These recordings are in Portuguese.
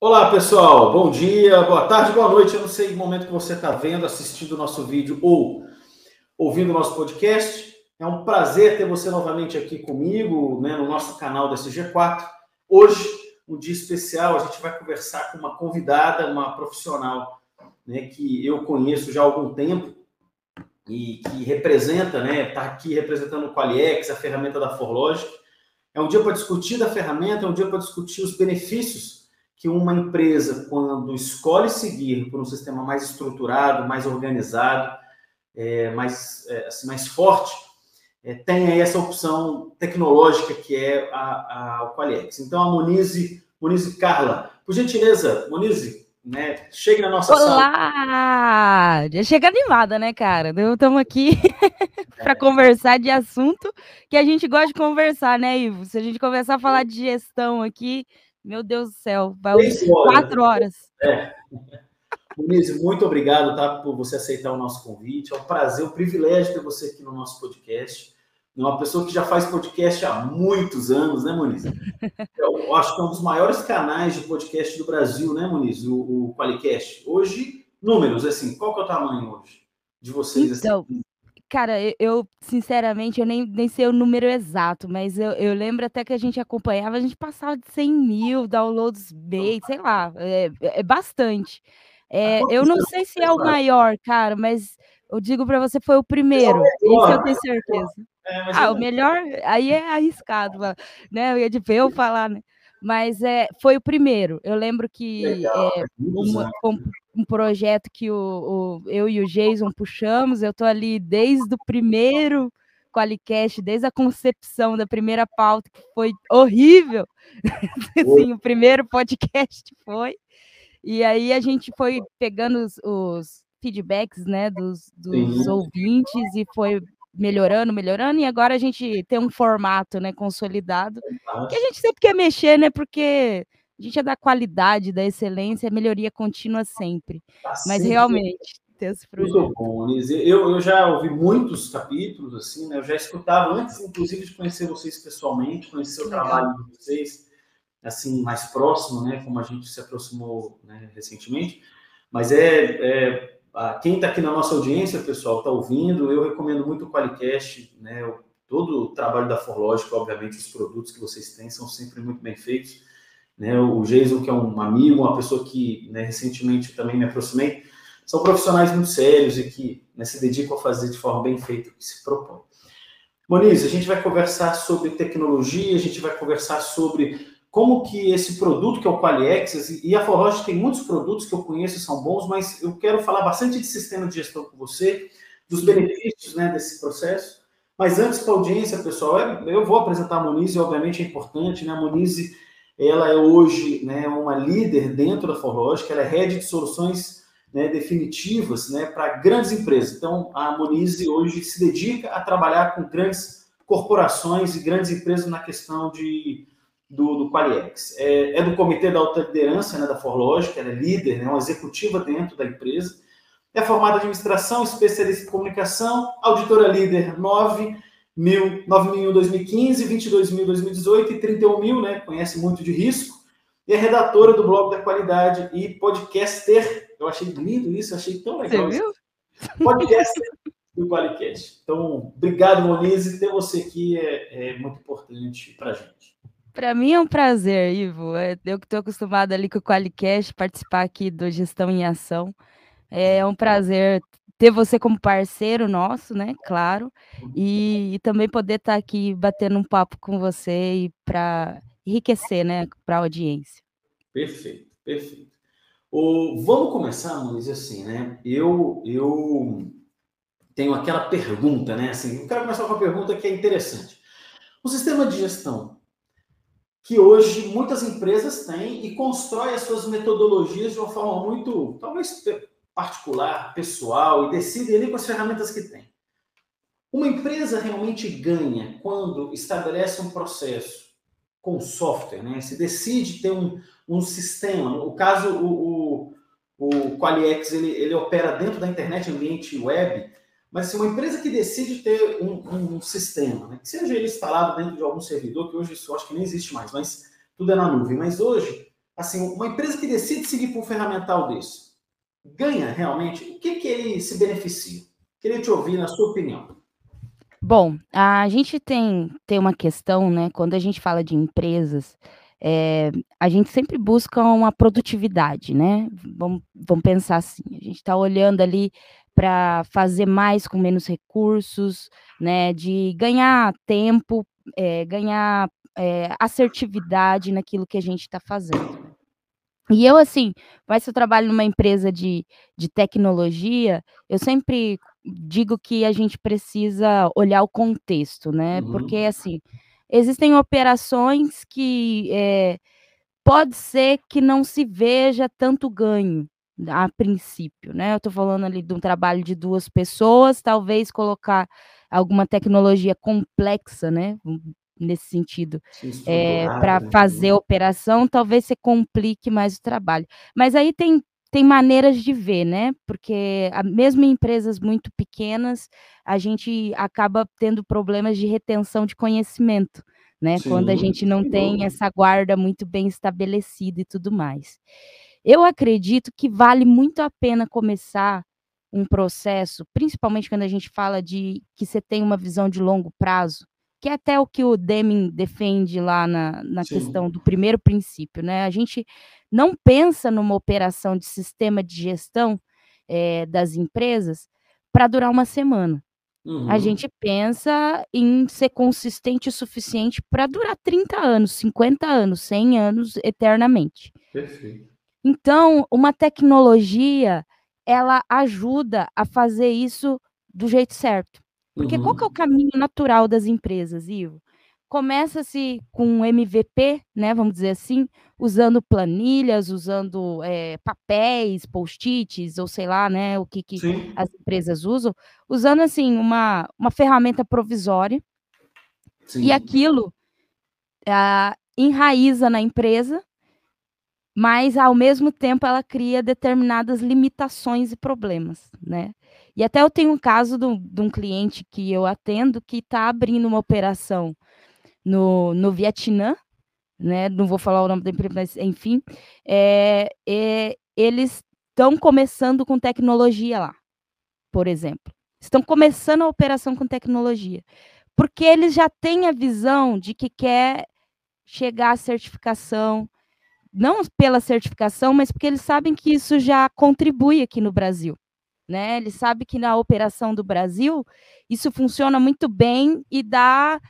Olá pessoal, bom dia, boa tarde, boa noite, eu não sei o momento que você está vendo, assistindo o nosso vídeo ou ouvindo o nosso podcast, é um prazer ter você novamente aqui comigo, né, no nosso canal da SG4. Hoje, um dia especial, a gente vai conversar com uma convidada, uma profissional, né, que eu conheço já há algum tempo e que representa, né, está aqui representando o Qualiex, a ferramenta da Forlógica. É um dia para discutir da ferramenta, é um dia para discutir os benefícios que uma empresa, quando escolhe seguir por um sistema mais estruturado, mais organizado, mais forte, tem aí essa opção tecnológica que é o Qualiex. Então, a Monize Carla, por gentileza, Monize, né, chegue na nossa sala. Olá! Chega animada, né, cara? Estamos aqui para conversar de assunto que a gente gosta de conversar, né, Ivo? Se a gente começar a falar de gestão aqui... Meu Deus do céu, vai 4 horas. Monize, muito obrigado, tá, por você aceitar o nosso convite. É um prazer, um privilégio ter você aqui no nosso podcast. Uma pessoa que já faz podcast há muitos anos, né, Monize? Eu acho que é um dos maiores canais de podcast do Brasil, né, Monize? O Qualicast. Hoje, números, assim, qual que é o tamanho hoje de vocês? Então, assim? Cara, eu sinceramente, eu nem sei o número exato, mas eu lembro até que a gente acompanhava, a gente passava de 100 mil downloads mês, sei lá, é bastante. Eu não sei se é o maior, cara, mas eu digo para você, foi o primeiro, isso eu tenho certeza. O melhor, aí é arriscado, né, eu ia de ver eu falar, né? Mas foi o primeiro. Eu lembro que um projeto que eu e o Jason puxamos, eu estou ali desde o primeiro Qualicast, desde a concepção da primeira pauta, que foi horrível. Assim, o primeiro podcast foi. E aí a gente foi pegando os feedbacks, né, dos ouvintes e foi... melhorando, e agora a gente tem um formato, né, consolidado, que a gente sempre quer mexer, né, porque a gente é da qualidade, da excelência, melhoria contínua sempre, mas realmente tem esse projeto. Eu já ouvi muitos capítulos, assim, né, eu já escutava antes, inclusive, de conhecer vocês pessoalmente, conhecer o trabalho de vocês, assim, mais próximo, né, como a gente se aproximou, né, recentemente, mas quem está aqui na nossa audiência, pessoal, está ouvindo, eu recomendo muito o Qualicast, né? Todo o trabalho da Forlógica, obviamente, os produtos que vocês têm são sempre muito bem feitos. Né? O Jason, que é um amigo, uma pessoa que, né, recentemente também me aproximei, são profissionais muito sérios e que, né, se dedicam a fazer de forma bem feita o que se propõe. Monize, a gente vai conversar sobre tecnologia, a gente vai conversar sobre... como que esse produto, que é o Qualiex, e a Forlógica tem muitos produtos que eu conheço e são bons, mas eu quero falar bastante de sistema de gestão com você, dos benefícios, né, desse processo. Mas antes, para a audiência, pessoal, eu vou apresentar a Monize, obviamente é importante, né? A Monize, ela é hoje, né, uma líder dentro da Forlógica, ela é head de soluções, né, definitivas, né, para grandes empresas. Então, a Monize hoje se dedica a trabalhar com grandes corporações e grandes empresas na questão de... do Qualiex. É do comitê da alta liderança, né, da Forlógica, ela é líder, né, uma executiva dentro da empresa, é formada em administração, especialista em comunicação, auditora líder 9001 2015, 22.000 2018 e 31.000, né, conhece muito de risco, e é redatora do blog da qualidade e podcaster, eu achei lindo isso, achei tão legal. Você viu? Podcaster do Qualicast. Então, obrigado, Monize, ter você aqui é muito importante para a gente. Para mim é um prazer, Ivo. Eu que estou acostumada ali com o Qualicast, participar aqui do Gestão em Ação. É um prazer ter você como parceiro nosso, né? Claro. E também poder estar aqui batendo um papo com você e para enriquecer, né, para a audiência. Perfeito, perfeito. Vamos começar, Monize, assim, né? Eu tenho aquela pergunta, né? Assim, eu quero começar com uma pergunta que é interessante. O sistema de gestão que hoje muitas empresas têm e constroem as suas metodologias de uma forma muito, talvez, particular, pessoal, e decidem ali com as ferramentas que tem. Uma empresa realmente ganha quando estabelece um processo com software, né? Se decide ter um sistema. No caso, o Qualiex, ele opera dentro da internet, ambiente web, mas se uma empresa que decide ter um sistema, né, que seja ele instalado dentro de algum servidor, que hoje isso acho que nem existe mais, mas tudo é na nuvem. Mas hoje, assim, uma empresa que decide seguir por um ferramental desse, ganha realmente? O que que ele se beneficia? Queria te ouvir na sua opinião. Bom, a gente tem uma questão, né? Quando a gente fala de empresas, a gente sempre busca uma produtividade, né? Vamos pensar assim, a gente está olhando ali para fazer mais com menos recursos, né? De ganhar tempo, ganhar assertividade naquilo que a gente está fazendo. E eu, assim, mas se eu trabalho numa empresa de tecnologia, eu sempre digo que a gente precisa olhar o contexto, né? Uhum. Porque, assim, existem operações que pode ser que não se veja tanto ganho a princípio, né? Eu estou falando ali de um trabalho de duas pessoas, talvez colocar alguma tecnologia complexa, né? Nesse sentido, para fazer operação, talvez você complique mais o trabalho. Mas aí tem maneiras de ver, né? Porque mesmo em empresas muito pequenas, a gente acaba tendo problemas de retenção de conhecimento, né? Sim, quando a gente não tem essa guarda muito bem estabelecida e tudo mais. Eu acredito que vale muito a pena começar um processo, principalmente quando a gente fala de que você tem uma visão de longo prazo, que é até o que o Deming defende lá na questão do primeiro princípio, né? A gente não pensa numa operação de sistema de gestão das empresas para durar uma semana. Uhum. A gente pensa em ser consistente o suficiente para durar 30 anos, 50 anos, 100 anos, eternamente. Perfeito. Então, uma tecnologia, ela ajuda a fazer isso do jeito certo. Porque qual que é o caminho natural das empresas, Ivo? Começa-se com MVP, né, vamos dizer assim, usando planilhas, usando papéis, post-its, ou sei lá, né, o que as empresas usam, usando assim uma ferramenta provisória. Sim. E aquilo enraiza na empresa, mas ao mesmo tempo ela cria determinadas limitações e problemas, né? E até eu tenho um caso de um cliente que eu atendo que está abrindo uma operação no Vietnã, né? Não vou falar o nome da empresa, mas enfim, eles estão começando com tecnologia lá, por exemplo. Estão começando a operação com tecnologia, porque eles já têm a visão de que quer chegar à certificação, não pela certificação, mas porque eles sabem que isso já contribui aqui no Brasil. Né? Ele sabe que na operação do Brasil isso funciona muito bem e dá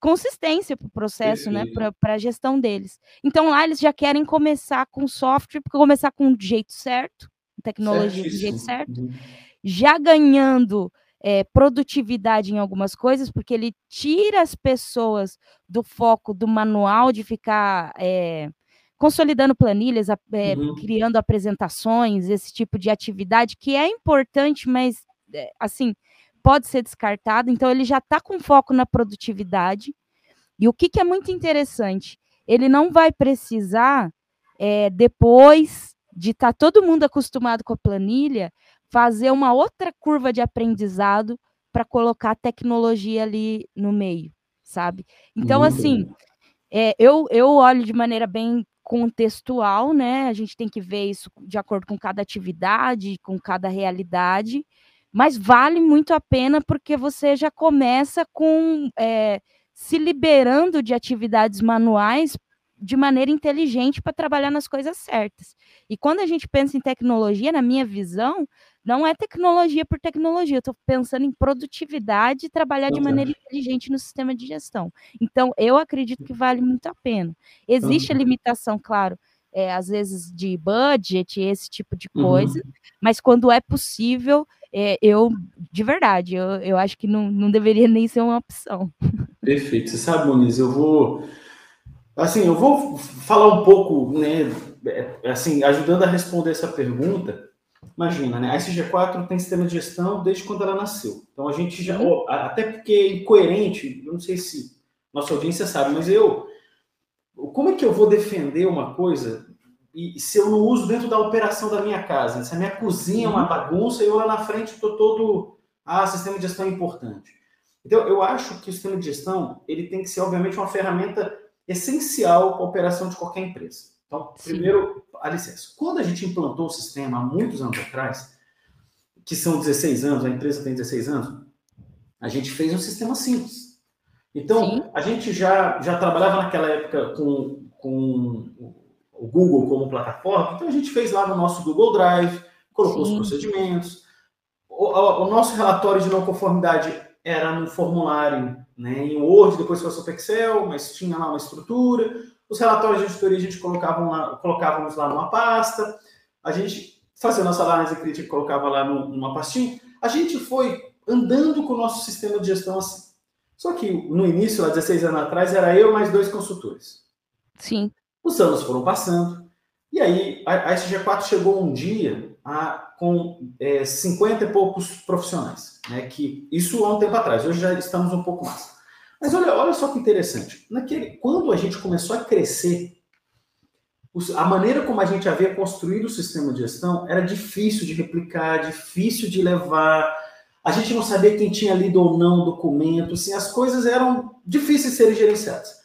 consistência para o processo, né? Para a gestão deles. Então lá eles já querem começar com software, porque começar com o jeito certo, tecnologia do jeito certo, já ganhando produtividade em algumas coisas, porque ele tira as pessoas do foco do manual de ficar... consolidando planilhas, criando apresentações, esse tipo de atividade que é importante, mas assim pode ser descartado. Então ele já está com foco na produtividade. E o que é muito interessante, ele não vai precisar depois de estar todo mundo acostumado com a planilha fazer uma outra curva de aprendizado para colocar a tecnologia ali no meio, sabe? Então assim eu olho de maneira bem contextual, né? A gente tem que ver isso de acordo com cada atividade, com cada realidade, mas vale muito a pena porque você já começa com se liberando de atividades manuais de maneira inteligente para trabalhar nas coisas certas. E quando a gente pensa em tecnologia, na minha visão, não é tecnologia por tecnologia, eu estou pensando em produtividade e trabalhar de maneira inteligente no sistema de gestão. Então, eu acredito que vale muito a pena. Existe a limitação, claro, às vezes de budget, esse tipo de coisa, mas quando é possível, eu acho que não deveria nem ser uma opção. Perfeito. Você sabe, Monize, eu vou falar um pouco, né, assim, ajudando a responder essa pergunta. Imagina, né? A SG4 tem sistema de gestão desde quando ela nasceu. Então a gente já, até porque é incoerente, eu não sei se nossa audiência sabe, mas como é que eu vou defender uma coisa se eu não uso dentro da operação da minha casa? Se a minha cozinha é uma bagunça e eu lá na frente estou todo, sistema de gestão é importante. Então eu acho que o sistema de gestão, ele tem que ser obviamente uma ferramenta essencial para a operação de qualquer empresa. Então, primeiro, alicerce. Quando a gente implantou o sistema há muitos anos atrás, que são 16 anos, a empresa tem 16 anos, a gente fez um sistema simples. Então, a gente já trabalhava naquela época com o Google como plataforma, então a gente fez lá no nosso Google Drive, colocou os procedimentos. O nosso relatório de não conformidade era no formulário, né, em Word, depois passou para Excel, mas tinha lá uma estrutura. Os relatórios de auditoria a gente colocávamos lá numa pasta, a gente fazia a nossa análise crítica e colocava lá numa pastinha. A gente foi andando com o nosso sistema de gestão assim. Só que no início, há 16 anos atrás, era eu mais 2 consultores. Sim. Os anos foram passando, e aí a SG4 chegou um dia com 50 e poucos profissionais, né? Que isso há um tempo atrás, hoje já estamos um pouco mais. Mas olha só que interessante, quando a gente começou a crescer, a maneira como a gente havia construído o sistema de gestão era difícil de replicar, difícil de levar, a gente não sabia quem tinha lido ou não o documento, assim, as coisas eram difíceis de serem gerenciadas.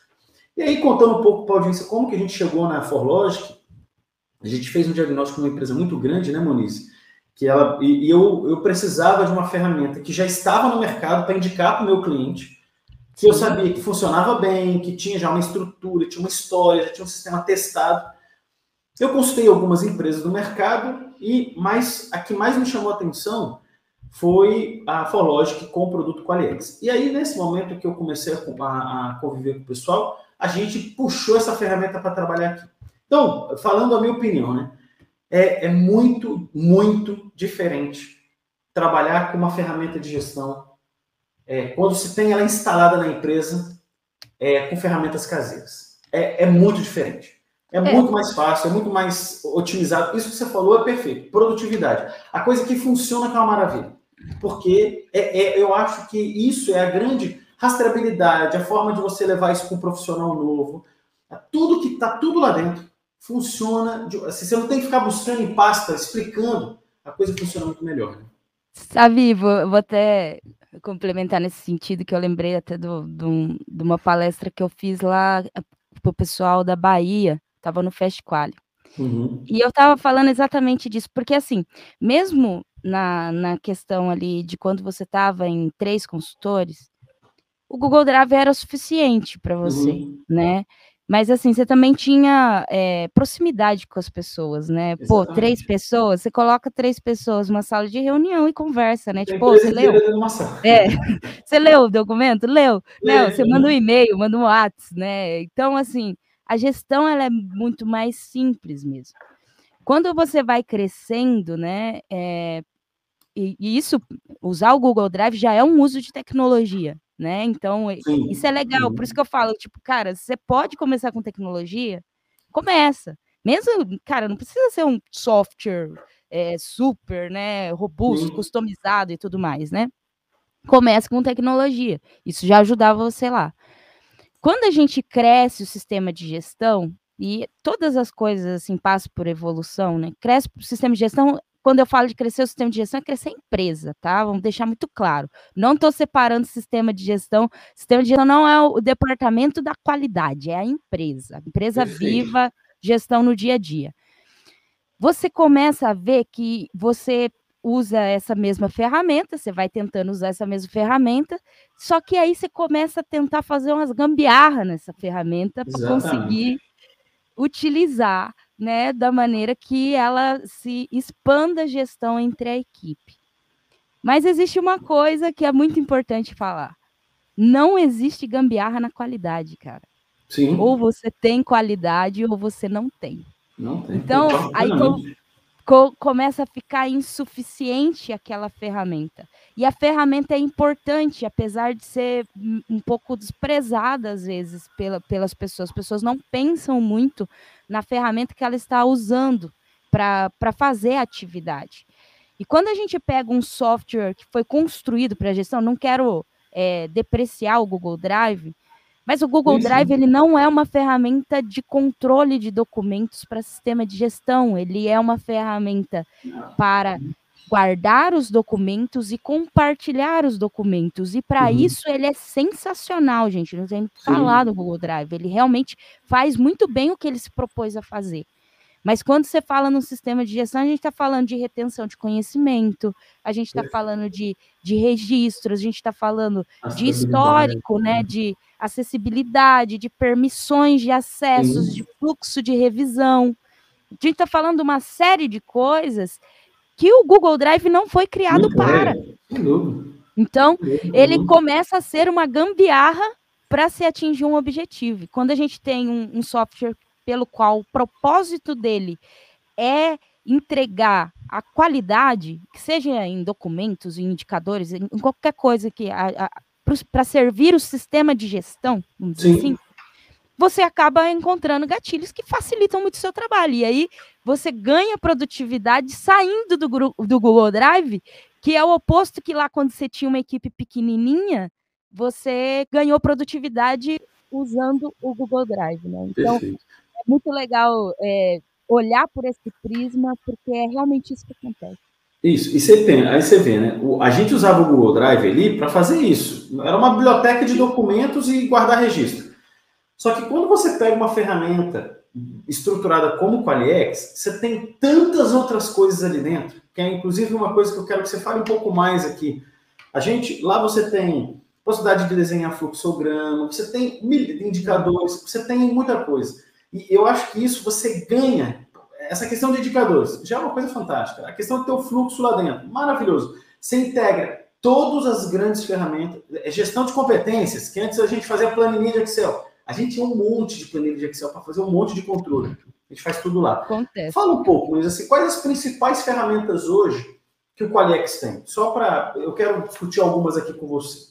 E aí, contando um pouco para a audiência como que a gente chegou na Forlógica, a gente fez um diagnóstico numa empresa muito grande, né, Monize? Que eu precisava de uma ferramenta que já estava no mercado para indicar para o meu cliente, que eu sabia que funcionava bem, que tinha já uma estrutura, tinha uma história, já tinha um sistema testado. Eu consultei algumas empresas do mercado, mas a que mais me chamou a atenção foi a Forlógica com o produto Qualiex. E aí, nesse momento que eu comecei a conviver com o pessoal, a gente puxou essa ferramenta para trabalhar aqui. Então, falando a minha opinião, né? É muito, muito diferente trabalhar com uma ferramenta de gestão quando se tem ela instalada na empresa com ferramentas caseiras. É muito diferente. É muito mais fácil, é muito mais otimizado. Isso que você falou é perfeito. Produtividade. A coisa que funciona que é uma maravilha. Porque eu acho que isso é a grande rastreabilidade, a forma de você levar isso para um profissional novo. Tudo que está tudo lá dentro. Funciona, assim, você não tem que ficar buscando em pasta, explicando, a coisa funciona muito melhor. Né? Sabe, vou até complementar nesse sentido, que eu lembrei até de uma palestra que eu fiz lá pro pessoal da Bahia, estava no Fast Quali. Uhum. E eu estava falando exatamente disso, porque assim, mesmo na questão ali de quando você estava em 3 consultores, o Google Drive era o suficiente para você, né? Mas, assim, você também tinha proximidade com as pessoas, né? Exatamente. Pô, 3 pessoas, você coloca 3 pessoas numa sala de reunião e conversa, né? Tipo, você leu? Você leu o documento? Leu? Não, você manda um e-mail, manda um WhatsApp, né? Então, assim, a gestão, ela é muito mais simples mesmo. Quando você vai crescendo, né? E isso, usar o Google Drive já é um uso de tecnologia, né? Então, isso é legal. Por isso que eu falo, tipo, cara, você pode começar com tecnologia? Começa. Mesmo, cara, não precisa ser um software super, né, robusto, customizado e tudo mais, né? Começa com tecnologia. Isso já ajudava você lá. Quando a gente cresce o sistema de gestão, e todas as coisas, assim, passam por evolução, né? Cresce o sistema de gestão. Quando eu falo de crescer o sistema de gestão, é crescer a empresa, tá? Vamos deixar muito claro. Não estou separando o sistema de gestão. Sistema de gestão não é o departamento da qualidade, é a empresa. A empresa viva, gestão no dia a dia. Você começa a ver que você usa essa mesma ferramenta, você vai tentando usar essa mesma ferramenta, só que aí você começa a tentar fazer umas gambiarras nessa ferramenta para conseguir utilizar, né, da maneira que ela se expanda a gestão entre a equipe. Mas existe uma coisa que é muito importante falar. Não existe gambiarra na qualidade, cara. Sim. Ou você tem qualidade ou você não tem. Não tem. Então, aí começa a ficar insuficiente aquela ferramenta. E a ferramenta é importante, apesar de ser um pouco desprezada, às vezes, pelas pessoas. As pessoas não pensam muito na ferramenta que ela está usando para fazer a atividade. E quando a gente pega um software que foi construído para gestão, não quero depreciar o Google Drive, mas o Google Drive ele não é uma ferramenta de controle de documentos para sistema de gestão, ele é uma ferramenta para guardar os documentos e compartilhar os documentos. E para isso ele é sensacional, gente. Não tem o que falar do Google Drive. Ele realmente faz muito bem o que ele se propôs a fazer. Mas quando você fala no sistema de gestão, a gente está falando de retenção de conhecimento, a gente está falando de registros, a gente está falando de histórico, né, de acessibilidade, de permissões de acessos, de fluxo de revisão. A gente está falando de uma série de coisas que o Google Drive não foi criado para. Então, ele começa a ser uma gambiarra para se atingir um objetivo. Quando a gente tem um software pelo qual o propósito dele é entregar a qualidade, que seja em documentos, em indicadores, em qualquer coisa que para servir o sistema de gestão, vamos dizer assim, você acaba encontrando gatilhos que facilitam muito o seu trabalho. E aí você ganha produtividade saindo do Google Drive, que é o oposto que lá quando você tinha uma equipe pequenininha, você ganhou produtividade usando o Google Drive, né? Então, é muito legal olhar por esse prisma, porque é realmente isso que acontece. Isso, e você tem, aí você vê, né? A gente usava o Google Drive ali para fazer isso. Era uma biblioteca de documentos e guardar registro. Só que quando você pega uma ferramenta estruturada como o Qualiex, você tem tantas outras coisas ali dentro, que é inclusive uma coisa que eu quero que você fale um pouco mais aqui. A gente, lá você tem possibilidade de desenhar fluxograma, você tem indicadores, você tem muita coisa. E eu acho que isso você ganha. Essa questão de indicadores já é uma coisa fantástica. A questão do teu fluxo lá dentro, maravilhoso. Você integra todas as grandes ferramentas. Gestão de competências, que antes a gente fazia planilha de Excel. A gente tinha um monte de planilha de Excel para fazer um monte de controle. A gente faz tudo lá. Acontece. Fala um pouco, mas assim, quais as principais ferramentas hoje que o Qualiex tem? Só para... Eu quero discutir algumas aqui com você.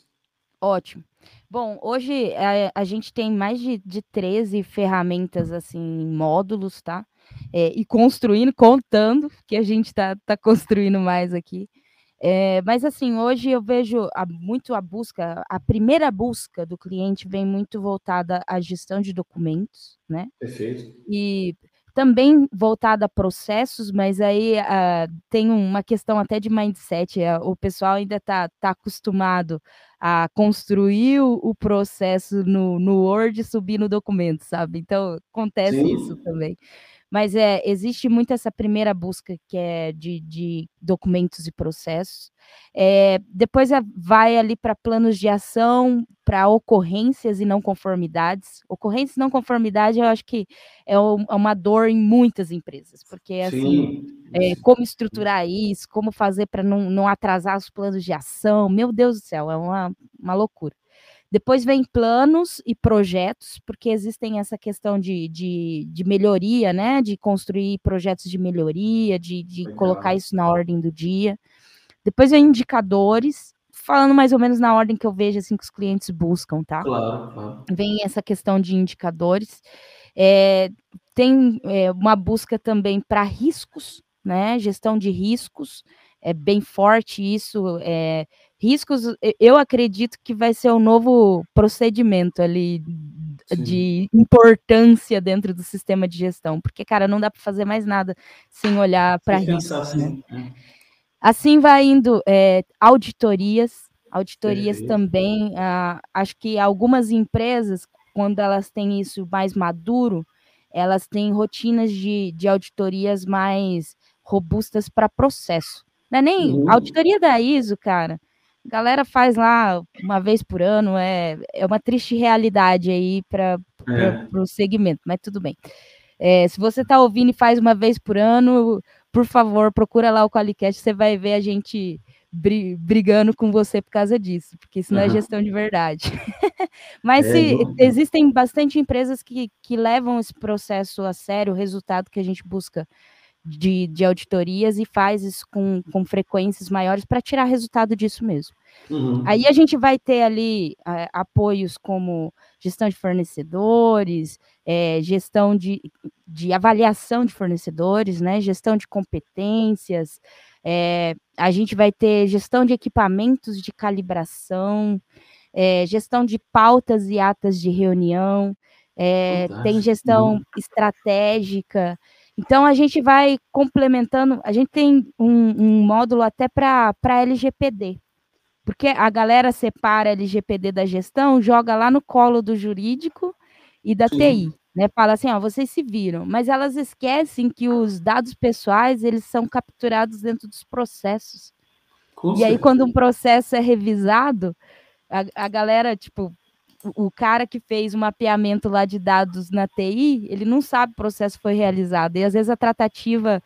Ótimo. Bom, hoje a gente tem mais de 13 ferramentas, assim, módulos, tá? E construindo, contando, que a gente tá construindo mais aqui. Mas, assim, hoje eu vejo muito a busca, a primeira busca do cliente vem muito voltada à gestão de documentos, né? Perfeito. E também voltada a processos, mas aí tem uma questão até de mindset. O pessoal ainda tá acostumado a construir o processo no Word e subir no documento, sabe? Então, acontece isso também. Mas existe muito essa primeira busca que é de documentos e processos. Depois vai ali para planos de ação, para ocorrências e não conformidades. Ocorrências e não conformidade, eu acho que é uma dor em muitas empresas, porque assim, como estruturar isso, como fazer para não atrasar os planos de ação, meu Deus do céu, é uma loucura. Depois vem planos e projetos, porque existem essa questão de melhoria, né? De construir projetos de melhoria, de colocar isso na ordem do dia. Depois vem indicadores, falando mais ou menos na ordem que eu vejo assim que os clientes buscam, tá? Claro. Vem essa questão de indicadores. Tem uma busca também para riscos, né? Gestão de riscos, é bem forte isso. Riscos, eu acredito que vai ser um novo procedimento ali de importância dentro do sistema de gestão, porque, cara, não dá para fazer mais nada sem olhar para riscos. Assim, né? Assim vai indo auditorias também. Acho que algumas empresas, quando elas têm isso mais maduro, elas têm rotinas de auditorias mais robustas para processo. Não é nem auditoria da ISO, cara. A galera faz lá uma vez por ano, é uma triste realidade aí para o segmento, mas tudo bem. Se você está ouvindo e faz uma vez por ano, por favor, procura lá o Qualicast, você vai ver a gente brigando com você por causa disso, porque isso não é gestão de verdade. Mas existem bastante empresas que levam esse processo a sério, o resultado que a gente busca de auditorias e faz isso com frequências maiores para tirar resultado disso mesmo. Aí a gente vai ter ali apoios como gestão de fornecedores, gestão de avaliação de fornecedores, né, gestão de competências, a gente vai ter gestão de equipamentos de calibração, gestão de pautas e atas de reunião, tem gestão estratégica, Então, a gente vai complementando, a gente tem um módulo até para LGPD, porque a galera separa LGPD da gestão, joga lá no colo do jurídico e da TI, né? Fala assim, ó, vocês se viram, mas elas esquecem que os dados pessoais, eles são capturados dentro dos processos. E aí, quando um processo é revisado, a galera, tipo, o cara que fez um mapeamento lá de dados na TI, ele não sabe o processo foi realizado. E às vezes a tratativa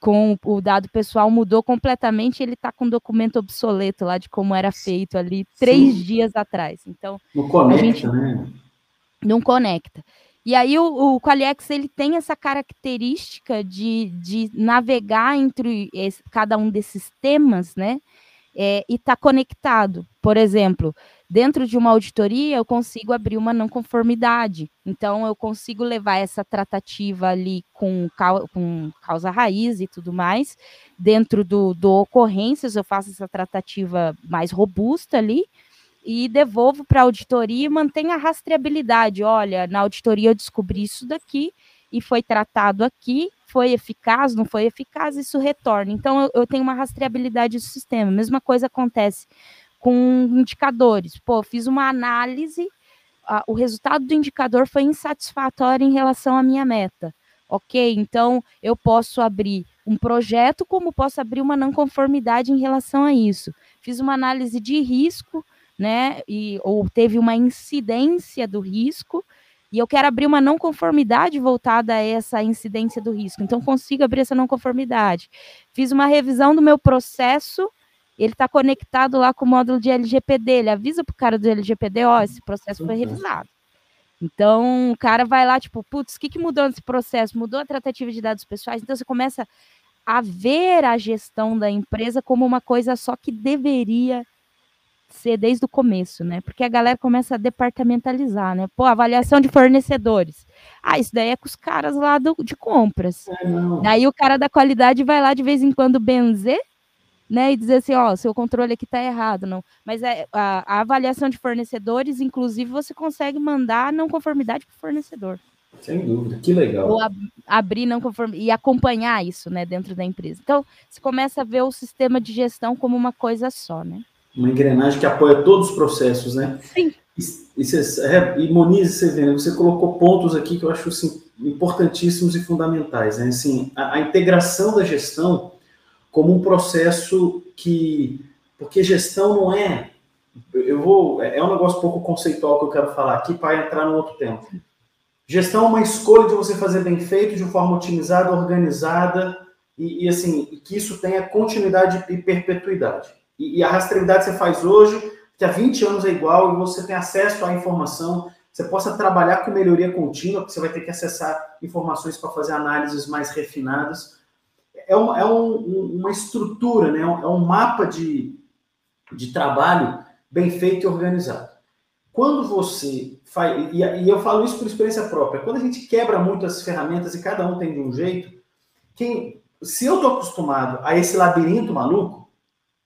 com o dado pessoal mudou completamente, ele está com um documento obsoleto lá de como era feito ali 3 dias atrás. Então, não conecta, né? Não conecta. E aí o Qualiex, ele tem essa característica de navegar entre cada um desses temas, né? E tá conectado. Por exemplo, dentro de uma auditoria, eu consigo abrir uma não conformidade. Então, eu consigo levar essa tratativa ali com causa raiz e tudo mais. Dentro do ocorrências, eu faço essa tratativa mais robusta ali e devolvo para a auditoria e mantenho a rastreabilidade. Olha, na auditoria eu descobri isso daqui e foi tratado aqui, foi eficaz, não foi eficaz, isso retorna. Então, eu tenho uma rastreabilidade do sistema. Mesma coisa acontece com indicadores. Pô, fiz uma análise, o resultado do indicador foi insatisfatório em relação à minha meta. Ok, então eu posso abrir um projeto, como posso abrir uma não conformidade em relação a isso. Fiz uma análise de risco, né, ou teve uma incidência do risco, e eu quero abrir uma não conformidade voltada a essa incidência do risco, então consigo abrir essa não conformidade. Fiz uma revisão do meu processo, ele está conectado lá com o módulo de LGPD, ele avisa para o cara do LGPD, ó, esse processo foi revisado. Então, o cara vai lá, tipo, putz, o que mudou nesse processo? Mudou a tratativa de dados pessoais? Então, você começa a ver a gestão da empresa como uma coisa só que deveria ser desde o começo, né? Porque a galera começa a departamentalizar, né? Pô, avaliação de fornecedores. Ah, isso daí é com os caras lá de compras. Daí o cara da qualidade vai lá de vez em quando benzer, né? E dizer assim, ó, seu controle aqui tá errado, não. Mas a avaliação de fornecedores, inclusive, você consegue mandar não conformidade pro fornecedor. Sem dúvida, que legal. Ou abrir não conformidade e acompanhar isso, né, dentro da empresa. Então, você começa a ver o sistema de gestão como uma coisa só, né? Uma engrenagem que apoia todos os processos, né? Sim. E Monize, você vê, né? Você colocou pontos aqui que eu acho assim, importantíssimos e fundamentais, né? Assim, a integração da gestão como um processo que... Porque gestão não é... É um negócio pouco conceitual que eu quero falar aqui para entrar num outro tempo. Gestão é uma escolha de você fazer bem feito, de forma otimizada, organizada, e assim, que isso tenha continuidade e perpetuidade. E a rastreabilidade que você faz hoje, que há 20 anos é igual, e você tem acesso à informação, você possa trabalhar com melhoria contínua, porque você vai ter que acessar informações para fazer análises mais refinadas. É uma estrutura, né? É um mapa de trabalho bem feito e organizado. Quando você faz... E eu falo isso por experiência própria. Quando a gente quebra muitas ferramentas e cada um tem de um jeito, se eu estou acostumado a esse labirinto maluco,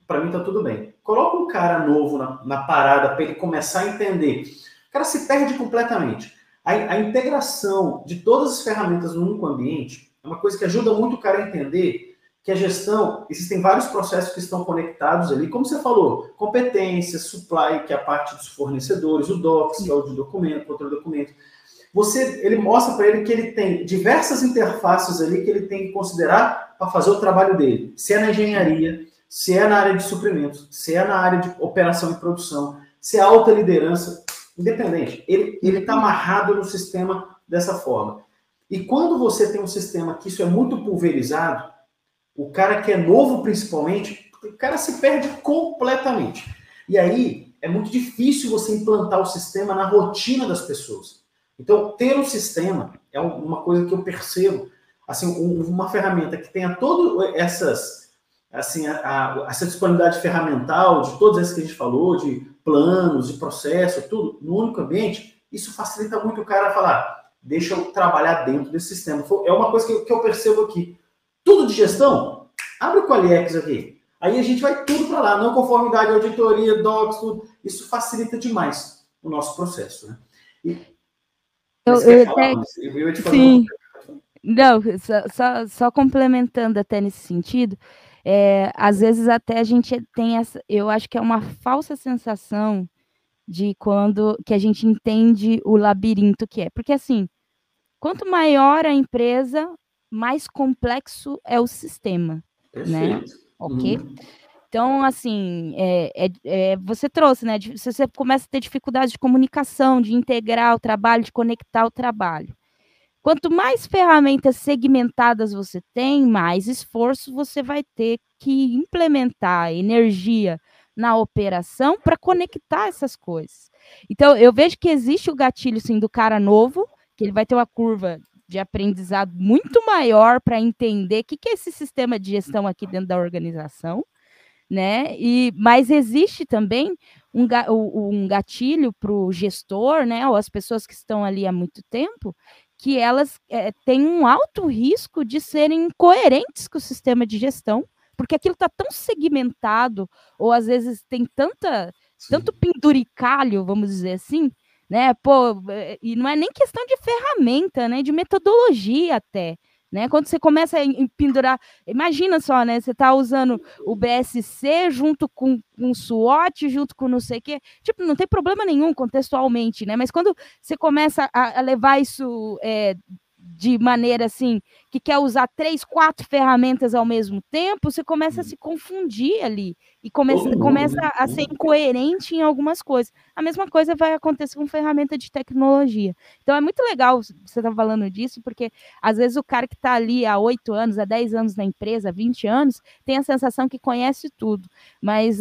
para mim tá tudo bem. Coloca um cara novo na parada para ele começar a entender. O cara se perde completamente. A integração de todas as ferramentas num único ambiente é uma coisa que ajuda muito o cara a entender que a gestão, existem vários processos que estão conectados ali, como você falou, competência, supply, que é a parte dos fornecedores, o DOCS, que é o de documento, outro documento. Ele mostra para ele que ele tem diversas interfaces ali que ele tem que considerar para fazer o trabalho dele. Se é na engenharia, se é na área de suprimentos, se é na área de operação e produção, se é alta liderança, independente. Ele está amarrado no sistema dessa forma. E quando você tem um sistema que isso é muito pulverizado, o cara que é novo principalmente, o cara se perde completamente. E aí é muito difícil você implantar o sistema na rotina das pessoas. Então, ter um sistema é uma coisa que eu percebo, assim, uma ferramenta que tenha todas essas... assim, essa disponibilidade ferramental de todas essas que a gente falou, de planos, de processo, tudo, no único ambiente, isso facilita muito o cara a falar, deixa eu trabalhar dentro desse sistema. É uma coisa que eu percebo aqui. Tudo de gestão, abre o Qualiex aqui. Aí a gente vai tudo para lá, não conformidade, auditoria, docs, tudo. Isso facilita demais o nosso processo, né? E, eu ia te falar. Não, só complementando até nesse sentido, às vezes até a gente tem essa, eu acho que é uma falsa sensação de quando que a gente entende o labirinto que é. Porque assim, quanto maior a empresa, mais complexo é o sistema. Perfeito. Né? Ok? Então, assim, você trouxe, né? Se você começa a ter dificuldade de comunicação, de integrar o trabalho, de conectar o trabalho. Quanto mais ferramentas segmentadas você tem, mais esforço você vai ter que implementar energia na operação para conectar essas coisas. Então, eu vejo que existe o gatilho, sim, do cara novo, que ele vai ter uma curva de aprendizado muito maior para entender o que é esse sistema de gestão aqui dentro da organização. Né? Mas existe também um gatilho para o gestor, né? Ou as pessoas que estão ali há muito tempo, que elas têm um alto risco de serem incoerentes com o sistema de gestão, porque aquilo está tão segmentado, ou às vezes tem tanto penduricalho, vamos dizer assim, né? Pô, e não é nem questão de ferramenta, né? De metodologia até. Né? Quando você começa a pendurar, imagina só, né? Você está usando o BSC junto com o SWOT, junto com não sei o quê. Tipo, não tem problema nenhum contextualmente, né? Mas quando você começa a levar isso de maneira assim, que quer usar 3, 4 ferramentas ao mesmo tempo, você começa a se confundir ali e começa a ser incoerente em algumas coisas. A mesma coisa vai acontecer com ferramenta de tecnologia. Então, é muito legal você estar falando disso, porque, às vezes, o cara que está ali há 8 anos, há 10 anos na empresa, há 20 anos, tem a sensação que conhece tudo. Mas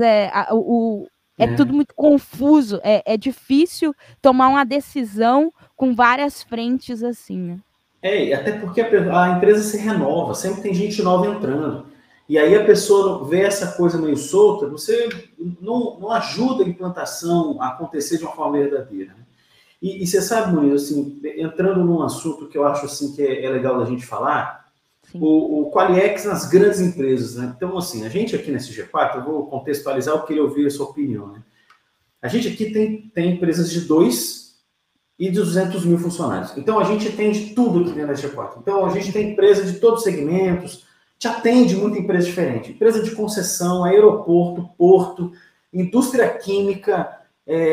tudo muito confuso. É difícil tomar uma decisão com várias frentes assim, né? Até porque a empresa se renova, sempre tem gente nova entrando. E aí a pessoa vê essa coisa meio solta, você não ajuda a implantação a acontecer de uma forma verdadeira. Né? E você sabe, Monize, assim, entrando num assunto que eu acho assim, que é legal da gente falar, o Qualiex nas grandes empresas. Né? Então, assim, a gente aqui na SG4, eu vou contextualizar, eu queria ouvir a sua opinião. Né? A gente aqui tem empresas de 2 e de 200 mil funcionários. Então, a gente tem de tudo aqui dentro da SG4. Então, a gente tem empresa de todos os segmentos, te atende muita empresa diferente. Empresa de concessão, aeroporto, porto, indústria química,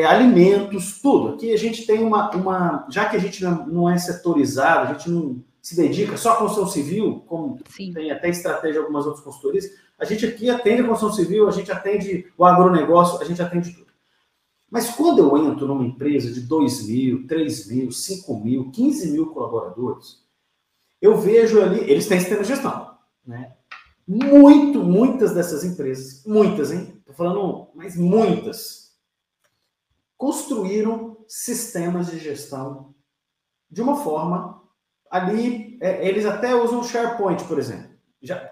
alimentos, tudo. Aqui a gente tem já que a gente não é setorizado, a gente não se dedica só à construção civil, como Sim. tem até estratégia de algumas outras consultorias, a gente aqui atende a construção civil, a gente atende o agronegócio, a gente atende tudo. Mas quando eu entro numa empresa de 2 mil, 3 mil, 5 mil, 15 mil colaboradores, eu vejo ali, eles têm sistema de gestão. Né? Muitas dessas empresas, muitas, hein? Estou falando, mas muitas, construíram sistemas de gestão de uma forma, ali, eles até usam SharePoint, por exemplo,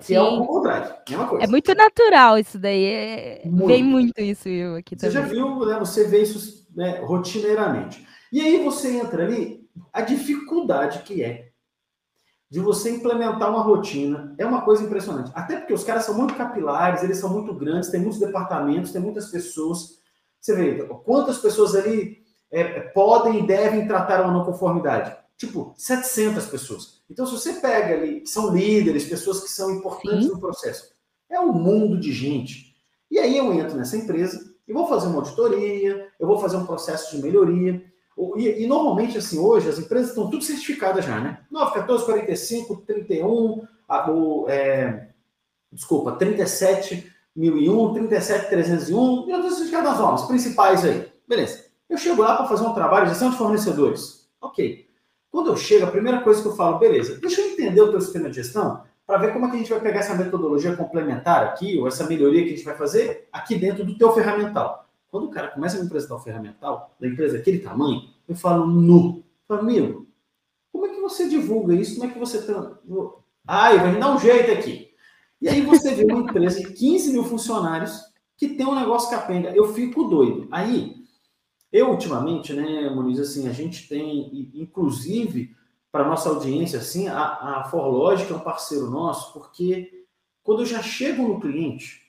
que é o Google Drive, mesma coisa. É muito natural isso daí, vem muito isso aqui também. Você já viu, né? Você vê isso rotineiramente. E aí você entra ali, a dificuldade que de você implementar uma rotina, é uma coisa impressionante. Até porque os caras são muito capilares, eles são muito grandes, tem muitos departamentos, tem muitas pessoas. Você vê, quantas pessoas ali podem e devem tratar uma não conformidade? Tipo, 700 pessoas. Então, se você pega ali, são líderes, pessoas que são importantes Sim. no processo, é um mundo de gente. E aí eu entro nessa empresa, eu vou fazer uma auditoria, eu vou fazer um processo de melhoria. E normalmente, assim, hoje, as empresas estão tudo certificadas já, né? 9, 14, 45, 31, 37001, 37301, e outras certificadas nas normas principais aí. Beleza. Eu chego lá para fazer um trabalho de gestão de fornecedores. Ok. Quando eu chego, a primeira coisa que eu falo, beleza, deixa eu entender o teu sistema de gestão para ver como é que a gente vai pegar essa metodologia complementar aqui, ou essa melhoria que a gente vai fazer aqui dentro do teu ferramental. Quando o cara começa a me apresentar o ferramental da empresa daquele tamanho, eu falo, amigo, como é que você divulga isso? Como é que você... vai me dar um jeito aqui. E aí você vê uma empresa de 15 mil funcionários que tem um negócio capenga. Eu fico doido. Aí, eu ultimamente, né, Monize, assim, a gente tem, inclusive, para nossa audiência, assim, a Forlógica é um parceiro nosso, porque quando eu já chego no cliente...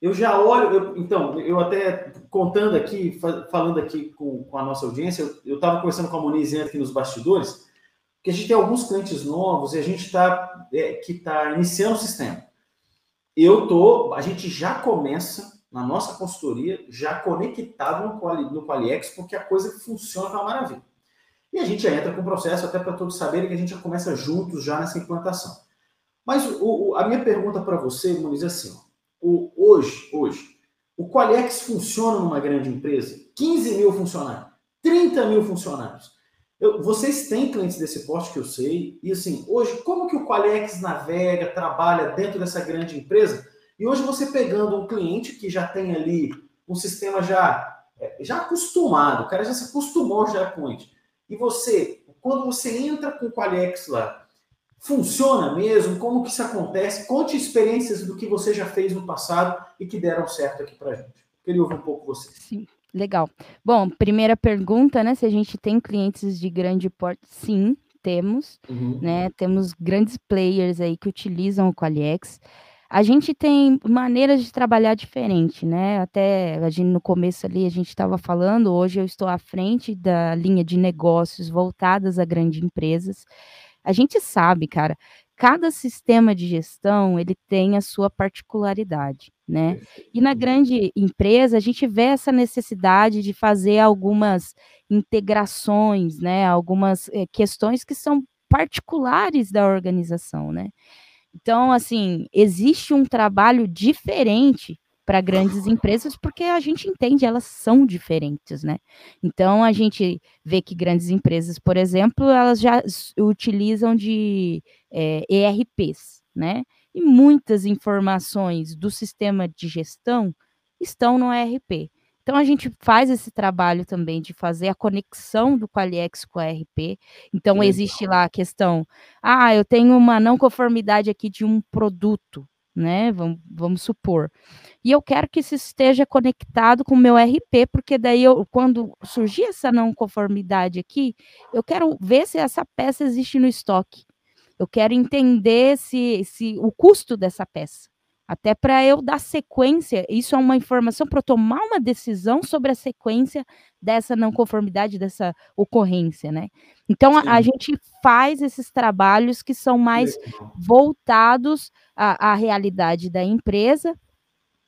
Eu já olho, eu até contando aqui, falando aqui com a nossa audiência, eu estava conversando com a Monize aqui nos bastidores, Porque a gente tem alguns clientes novos e a gente está iniciando o sistema. A gente já começa, na nossa consultoria, já conectado no Qualiex, porque a coisa funciona para uma maravilha. E a gente já entra com o processo, até para todos saberem que a gente já começa juntos já nessa implantação. Mas a minha pergunta para você, Monize, é assim, ó, hoje, o Qualiex funciona numa grande empresa? 15 mil funcionários, 30 mil funcionários. Vocês têm clientes desse porte que eu sei, e assim, hoje, como que o Qualiex navega, trabalha dentro dessa grande empresa? E hoje você pegando um cliente que já tem ali um sistema já acostumado, o cara já se acostumou já com ele. E você, quando você entra com o Qualiex lá, funciona mesmo? Como que isso acontece? Conte experiências do que você já fez no passado e que deram certo aqui para a gente. Queria ouvir um pouco você. Sim. Legal. Bom, primeira pergunta, né? Se a gente tem clientes de grande porte, sim, temos, né? Temos grandes players aí que utilizam o Qualiex. A gente tem maneiras de trabalhar diferente, né? Até a gente, no começo ali, a gente estava falando, hoje eu estou à frente da linha de negócios voltadas a grandes empresas. A gente sabe, cara, cada sistema de gestão, ele tem a sua particularidade, né? E na grande empresa, a gente vê essa necessidade de fazer algumas integrações, né? Algumas questões que são particulares da organização, né? Então, assim, existe um trabalho diferente para grandes empresas, porque a gente entende, elas são diferentes, né? Então, a gente vê que grandes empresas, por exemplo, elas já utilizam de ERPs, né? E muitas informações do sistema de gestão estão no ERP. Então, a gente faz esse trabalho também de fazer a conexão do Qualiex com a ERP. Então, existe lá a questão, eu tenho uma não conformidade aqui de um produto, né? Vamos supor. E eu quero que isso esteja conectado com o meu RP, porque daí, quando surgir essa não conformidade aqui, eu quero ver se essa peça existe no estoque. Eu quero entender se o custo dessa peça. Até para eu dar sequência, isso é uma informação para eu tomar uma decisão sobre a sequência dessa não conformidade, dessa ocorrência, né? Então, a gente faz esses trabalhos que são mais voltados à realidade da empresa,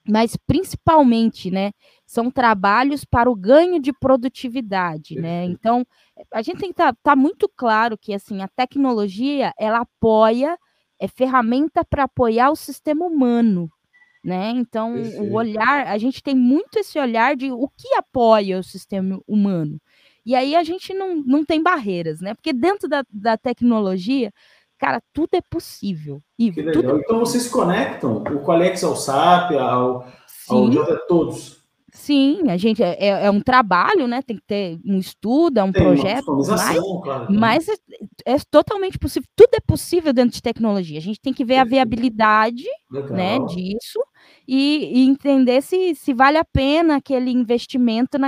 mas principalmente, né, são trabalhos para o ganho de produtividade, né? Então, a gente tem que tá muito claro que, assim, a tecnologia, ela apoia, é ferramenta para apoiar o sistema humano, né? Então, o olhar, a gente tem muito esse olhar de o que apoia o sistema humano. E aí a gente não tem barreiras, né? Porque dentro da tecnologia, cara, tudo é possível. Ivo, que legal. Então, vocês conectam o Qualiex ao SAP, ao todos. Sim, a gente é um trabalho, né? Tem que ter um estudo, é um projeto, mas é totalmente possível. Tudo é possível dentro de tecnologia. A gente tem que ver a viabilidade, né, disso e entender se vale a pena aquele investimento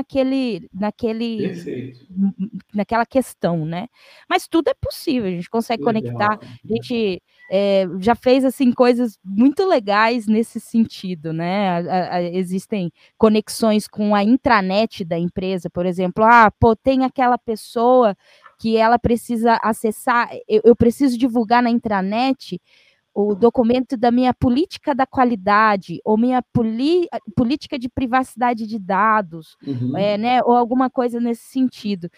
naquela questão, né? Mas tudo é possível. A gente consegue conectar. A gente já fez assim coisas muito legais nesse sentido, né? Existem conexões com a intranet da empresa, por exemplo. Tem aquela pessoa que ela precisa acessar, eu preciso divulgar na intranet o documento da minha política da qualidade, ou minha política de privacidade de dados, né, ou alguma coisa nesse sentido.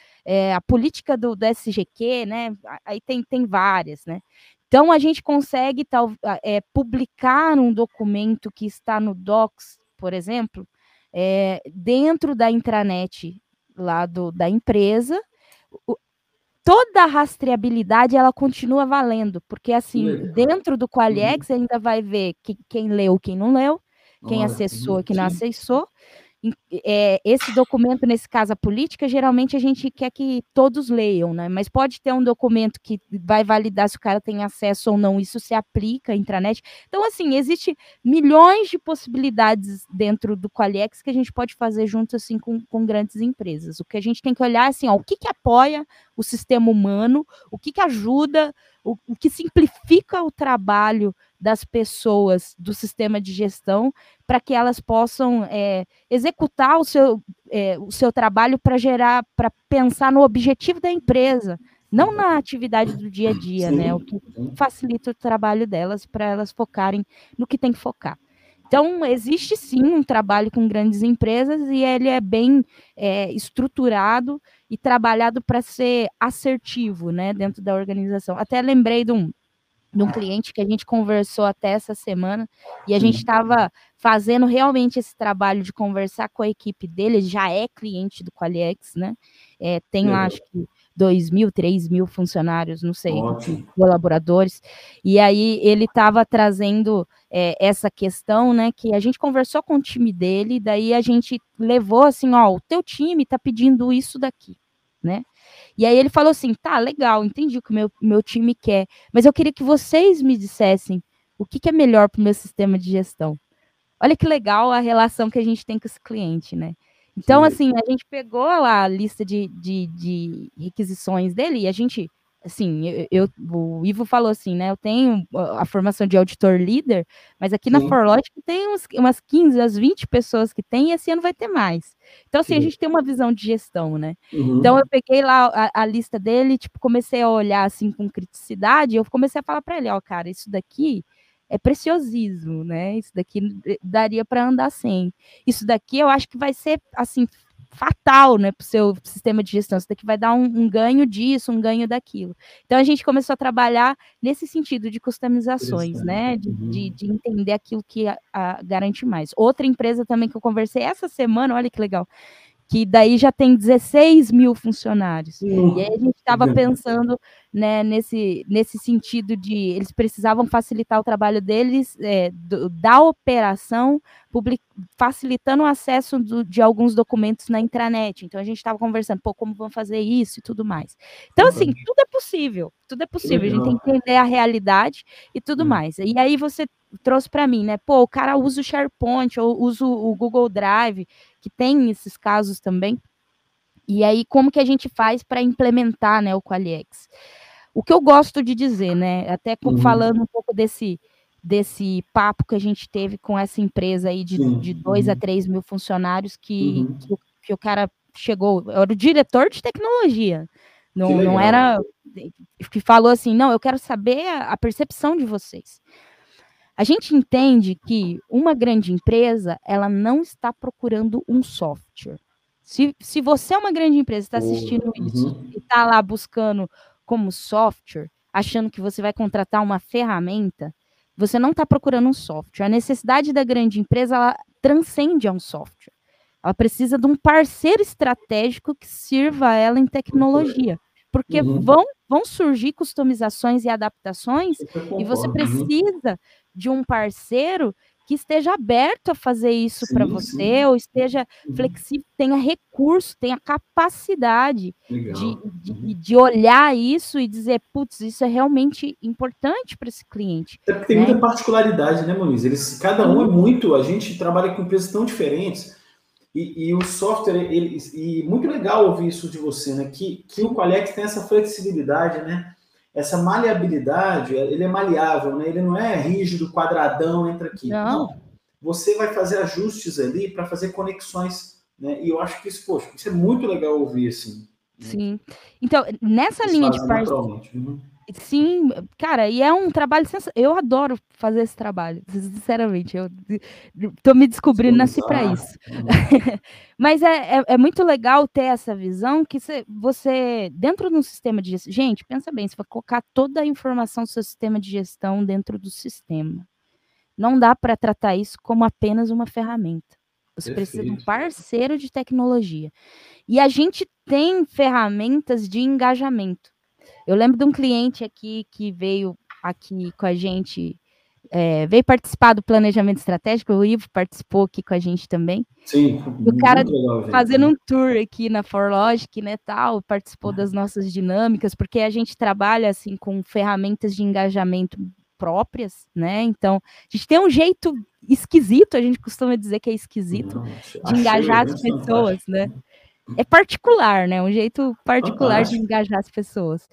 A política do SGQ, né, aí tem várias, né? Então, a gente consegue publicar um documento que está no Docs, por exemplo, dentro da intranet lá da empresa. Toda a rastreabilidade, ela continua valendo, porque, assim, dentro do Qualiex, ainda vai ver quem leu, quem não leu, quem acessou, quem não acessou. Esse documento, nesse caso, a política, geralmente a gente quer que todos leiam, né? Mas pode ter um documento que vai validar se o cara tem acesso ou não, isso se aplica à intranet. Então, assim, existe milhões de possibilidades dentro do Qualiex que a gente pode fazer junto, assim, com grandes empresas. O que a gente tem que olhar, assim, o que apoia o sistema humano, o que ajuda, o que simplifica o trabalho das pessoas do sistema de gestão para que elas possam executar o seu trabalho para pensar no objetivo da empresa, não na atividade do dia a dia, sim, né? O que facilita o trabalho delas para elas focarem no que tem que focar. Então, existe sim um trabalho com grandes empresas e ele é bem estruturado e trabalhado para ser assertivo, né, dentro da organização. Até lembrei de um cliente que a gente conversou até essa semana e a gente estava fazendo realmente esse trabalho de conversar com a equipe dele, já é cliente do Qualiex, né? Tem lá, acho que 2.000, 3.000 funcionários, não sei, ótimo, colaboradores, e aí ele estava trazendo essa questão, né, que a gente conversou com o time dele, daí a gente levou assim, ó, o teu time está pedindo isso daqui, né, e aí ele falou assim, tá, legal, entendi o que o meu time quer, mas eu queria que vocês me dissessem o que é melhor para o meu sistema de gestão. Olha que legal a relação que a gente tem com esse cliente, né. Então, assim, a gente pegou lá a lista de requisições dele e a gente, assim, o Ivo falou assim, né, eu tenho a formação de auditor líder, mas aqui na Forlógica tem umas 15, às 20 pessoas que tem e esse ano vai ter mais. Então, assim, a gente tem uma visão de gestão, né? Uhum. Então, eu peguei lá a lista dele, tipo, comecei a olhar, assim, com criticidade e eu comecei a falar para ele, ó, cara, isso daqui é preciosismo, né? Isso daqui daria para andar sem. Isso daqui eu acho que vai ser, assim, fatal, né, para o seu sistema de gestão. Isso daqui vai dar um ganho disso, um ganho daquilo. Então, a gente começou a trabalhar nesse sentido de customizações, né? De entender aquilo que garante mais. Outra empresa também que eu conversei essa semana, olha que legal, que daí já tem 16.000 funcionários. E aí a gente estava pensando, né, nesse sentido de eles precisavam facilitar o trabalho deles, da operação, facilitando o acesso de alguns documentos na intranet. Então, a gente estava conversando, pô, como vão fazer isso e tudo mais. Então, assim, tudo é possível. Tudo é possível. A gente tem que entender a realidade e tudo mais. E aí você trouxe para mim, né? Pô, o cara usa o SharePoint ou usa o Google Drive, que tem esses casos também. E aí, como que a gente faz para implementar, né, o Qualiex? O que eu gosto de dizer, né, até falando um pouco desse papo que a gente teve com essa empresa aí de 2 a 3 mil funcionários que o cara chegou, era o diretor de tecnologia, não era, que falou assim, não, eu quero saber a percepção de vocês. A gente entende que uma grande empresa, ela não está procurando um software. Se você é uma grande empresa, está assistindo isso e está lá buscando como software, achando que você vai contratar uma ferramenta, você não está procurando um software. A necessidade da grande empresa, ela transcende a um software. Ela precisa de um parceiro estratégico que sirva a ela em tecnologia. Porque vão surgir customizações e adaptações e você precisa de um parceiro que esteja aberto a fazer isso para você, ou esteja flexível, tenha recurso, tenha capacidade de olhar isso e dizer, putz, isso é realmente importante para esse cliente. Até porque tem muita particularidade, né, Monize? Cada um é muito, a gente trabalha com empresas tão diferentes, e o software, e muito legal ouvir isso de você, né, que o Qualiex tem essa flexibilidade, né, essa maleabilidade, ele é maleável, né? Ele não é rígido, quadradão, entra aqui. Não. Você vai fazer ajustes ali para fazer conexões, né? E eu acho que isso, poxa, isso é muito legal ouvir, assim. Sim. Então, nessa linha de parceiro... Sim, cara, e é um trabalho sensacional. Eu adoro fazer esse trabalho, sinceramente. Eu tô me descobrindo, nasci para isso. Mas é muito legal ter essa visão que você, dentro de um sistema de gestão... Gente, pensa bem, você vai colocar toda a informação do seu sistema de gestão dentro do sistema. Não dá para tratar isso como apenas uma ferramenta. Você precisa de um parceiro de tecnologia. E a gente tem ferramentas de engajamento. Eu lembro de um cliente aqui que veio aqui com a gente, veio participar do planejamento estratégico, o Ivo participou aqui com a gente também. Sim. O cara legal, fazendo um tour aqui na Forlogic, né, tal, participou das nossas dinâmicas, porque a gente trabalha, assim, com ferramentas de engajamento próprias, né, então a gente tem um jeito esquisito, a gente costuma dizer que é esquisito, de engajar as pessoas, né. É particular, né? Um jeito particular de engajar as pessoas.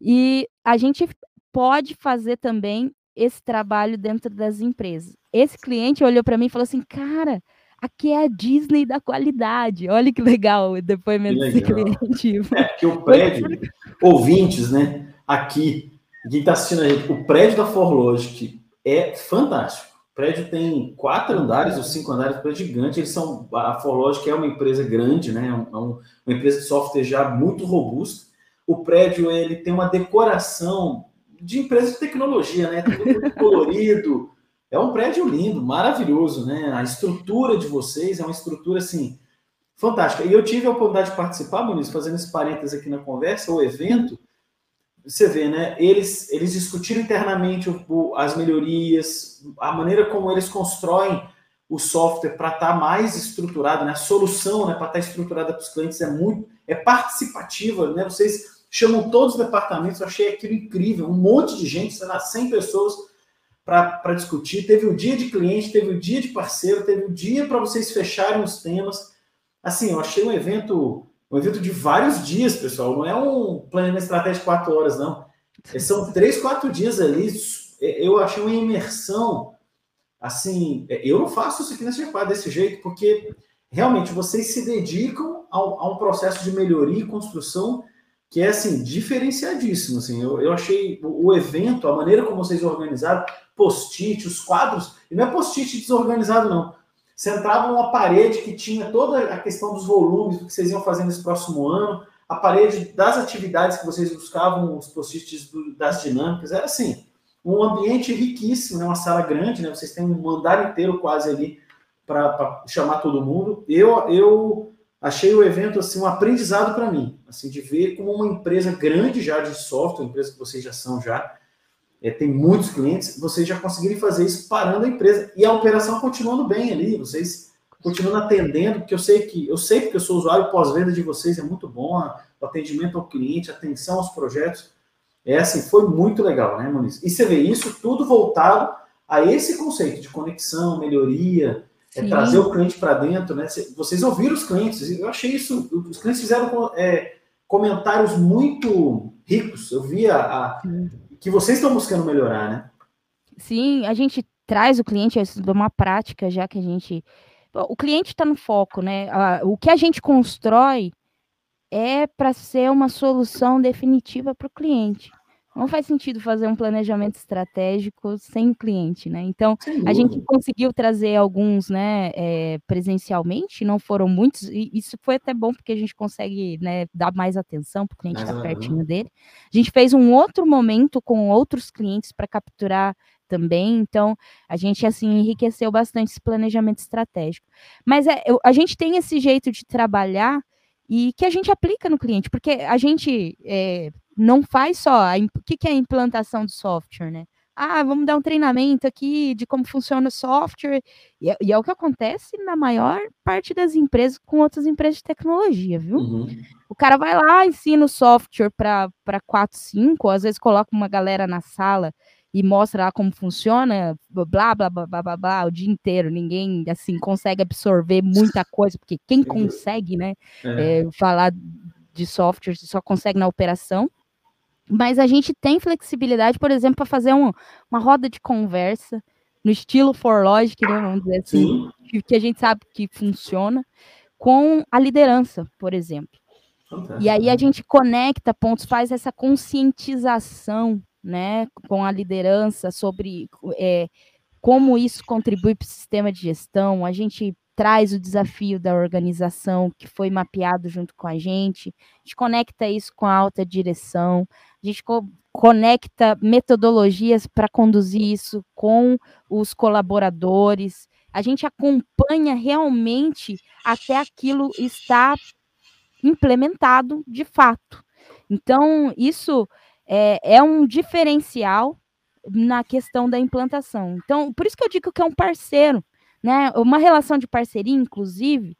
E a gente pode fazer também esse trabalho dentro das empresas. Esse cliente olhou para mim e falou assim, cara, aqui é a Disney da qualidade. Olha que legal o depoimento desse cliente. É, porque o prédio, ouvintes, né, aqui, quem está assistindo a gente, o prédio da Forlógica é fantástico. O prédio tem 4 andares ou 5 andares, o prédio é gigante. Eles são, a Forlógica é uma empresa grande, né, uma empresa de software já muito robusta. O prédio ele tem uma decoração de empresa de tecnologia, né? Tudo muito colorido. É um prédio lindo, maravilhoso, né? A estrutura de vocês é uma estrutura, assim, fantástica. E eu tive a oportunidade de participar, Monize, fazendo esse parênteses aqui na conversa, o evento, você vê, né? Eles discutiram internamente as melhorias, a maneira como eles constroem o software para estar mais estruturado, né? A solução, né, para estar estruturada para os clientes é participativa, né? Vocês chamam todos os departamentos, eu achei aquilo incrível, um monte de gente, sei lá, 100 pessoas para discutir. Teve o dia de cliente, teve o dia de parceiro, teve o dia para vocês fecharem os temas. Assim, eu achei um evento de vários dias, pessoal. Não é um planejamento estratégico de 4 horas, não. São 3, 4 dias ali. Eu achei uma imersão. Assim, eu não faço isso aqui na SG4 desse jeito, porque realmente vocês se dedicam a um processo de melhoria e construção que é, assim, diferenciadíssimo. Assim, eu achei o evento, a maneira como vocês organizaram, post-it, os quadros, e não é post-it desorganizado, não. Você entrava numa parede que tinha toda a questão dos volumes, do que vocês iam fazer nesse próximo ano, a parede das atividades que vocês buscavam, os post-its das dinâmicas, era assim, um ambiente riquíssimo, né? Uma sala grande, né? Vocês têm um andar inteiro quase ali para chamar todo mundo. Eu achei o evento assim, um aprendizado para mim, assim, de ver como uma empresa grande já de software, uma empresa que vocês já são já, tem muitos clientes, vocês já conseguirem fazer isso parando a empresa. E a operação continuando bem ali, vocês continuando atendendo, porque eu sei porque eu sou usuário pós-venda de vocês, é muito bom o atendimento ao cliente, atenção aos projetos. É assim, foi muito legal, né, Monize? E você vê isso tudo voltado a esse conceito de conexão, melhoria, trazer o cliente para dentro, né? Vocês ouviram os clientes, eu achei isso, os clientes fizeram comentários muito ricos, eu vi que vocês estão buscando melhorar, né? Sim, a gente traz o cliente, isso é uma prática já que a gente... O cliente está no foco, né? O que a gente constrói é para ser uma solução definitiva para o cliente. Não faz sentido fazer um planejamento estratégico sem o cliente, né? Então, a gente conseguiu trazer alguns, né, presencialmente, não foram muitos, e isso foi até bom, porque a gente consegue, né, dar mais atenção para o cliente estar pertinho dele. A gente fez um outro momento com outros clientes para capturar também, então, a gente, assim, enriqueceu bastante esse planejamento estratégico. Mas a gente tem esse jeito de trabalhar e que a gente aplica no cliente, porque a gente... não faz só... O que é a implantação do software, né? Ah, vamos dar um treinamento aqui de como funciona o software. E é o que acontece na maior parte das empresas com outras empresas de tecnologia, viu? Uhum. O cara vai lá, ensina o software para 4, 5, às vezes coloca uma galera na sala e mostra lá como funciona, blá, blá, blá, blá, blá, blá, o dia inteiro. Ninguém, assim, consegue absorver muita coisa, porque quem consegue, né, falar de software só consegue na operação. Mas a gente tem flexibilidade, por exemplo, para fazer uma roda de conversa no estilo Forlógica, né, vamos dizer assim, que a gente sabe que funciona, com a liderança, por exemplo. Fantástico. E aí a gente conecta pontos, faz essa conscientização, né, com a liderança sobre como isso contribui para o sistema de gestão. A gente traz o desafio da organização que foi mapeado junto com a gente conecta isso com a alta direção, a gente conecta metodologias para conduzir isso com os colaboradores, a gente acompanha realmente até aquilo estar implementado de fato. Então, isso é um diferencial na questão da implantação. Então, por isso que eu digo que é um parceiro, né? Uma relação de parceria, inclusive,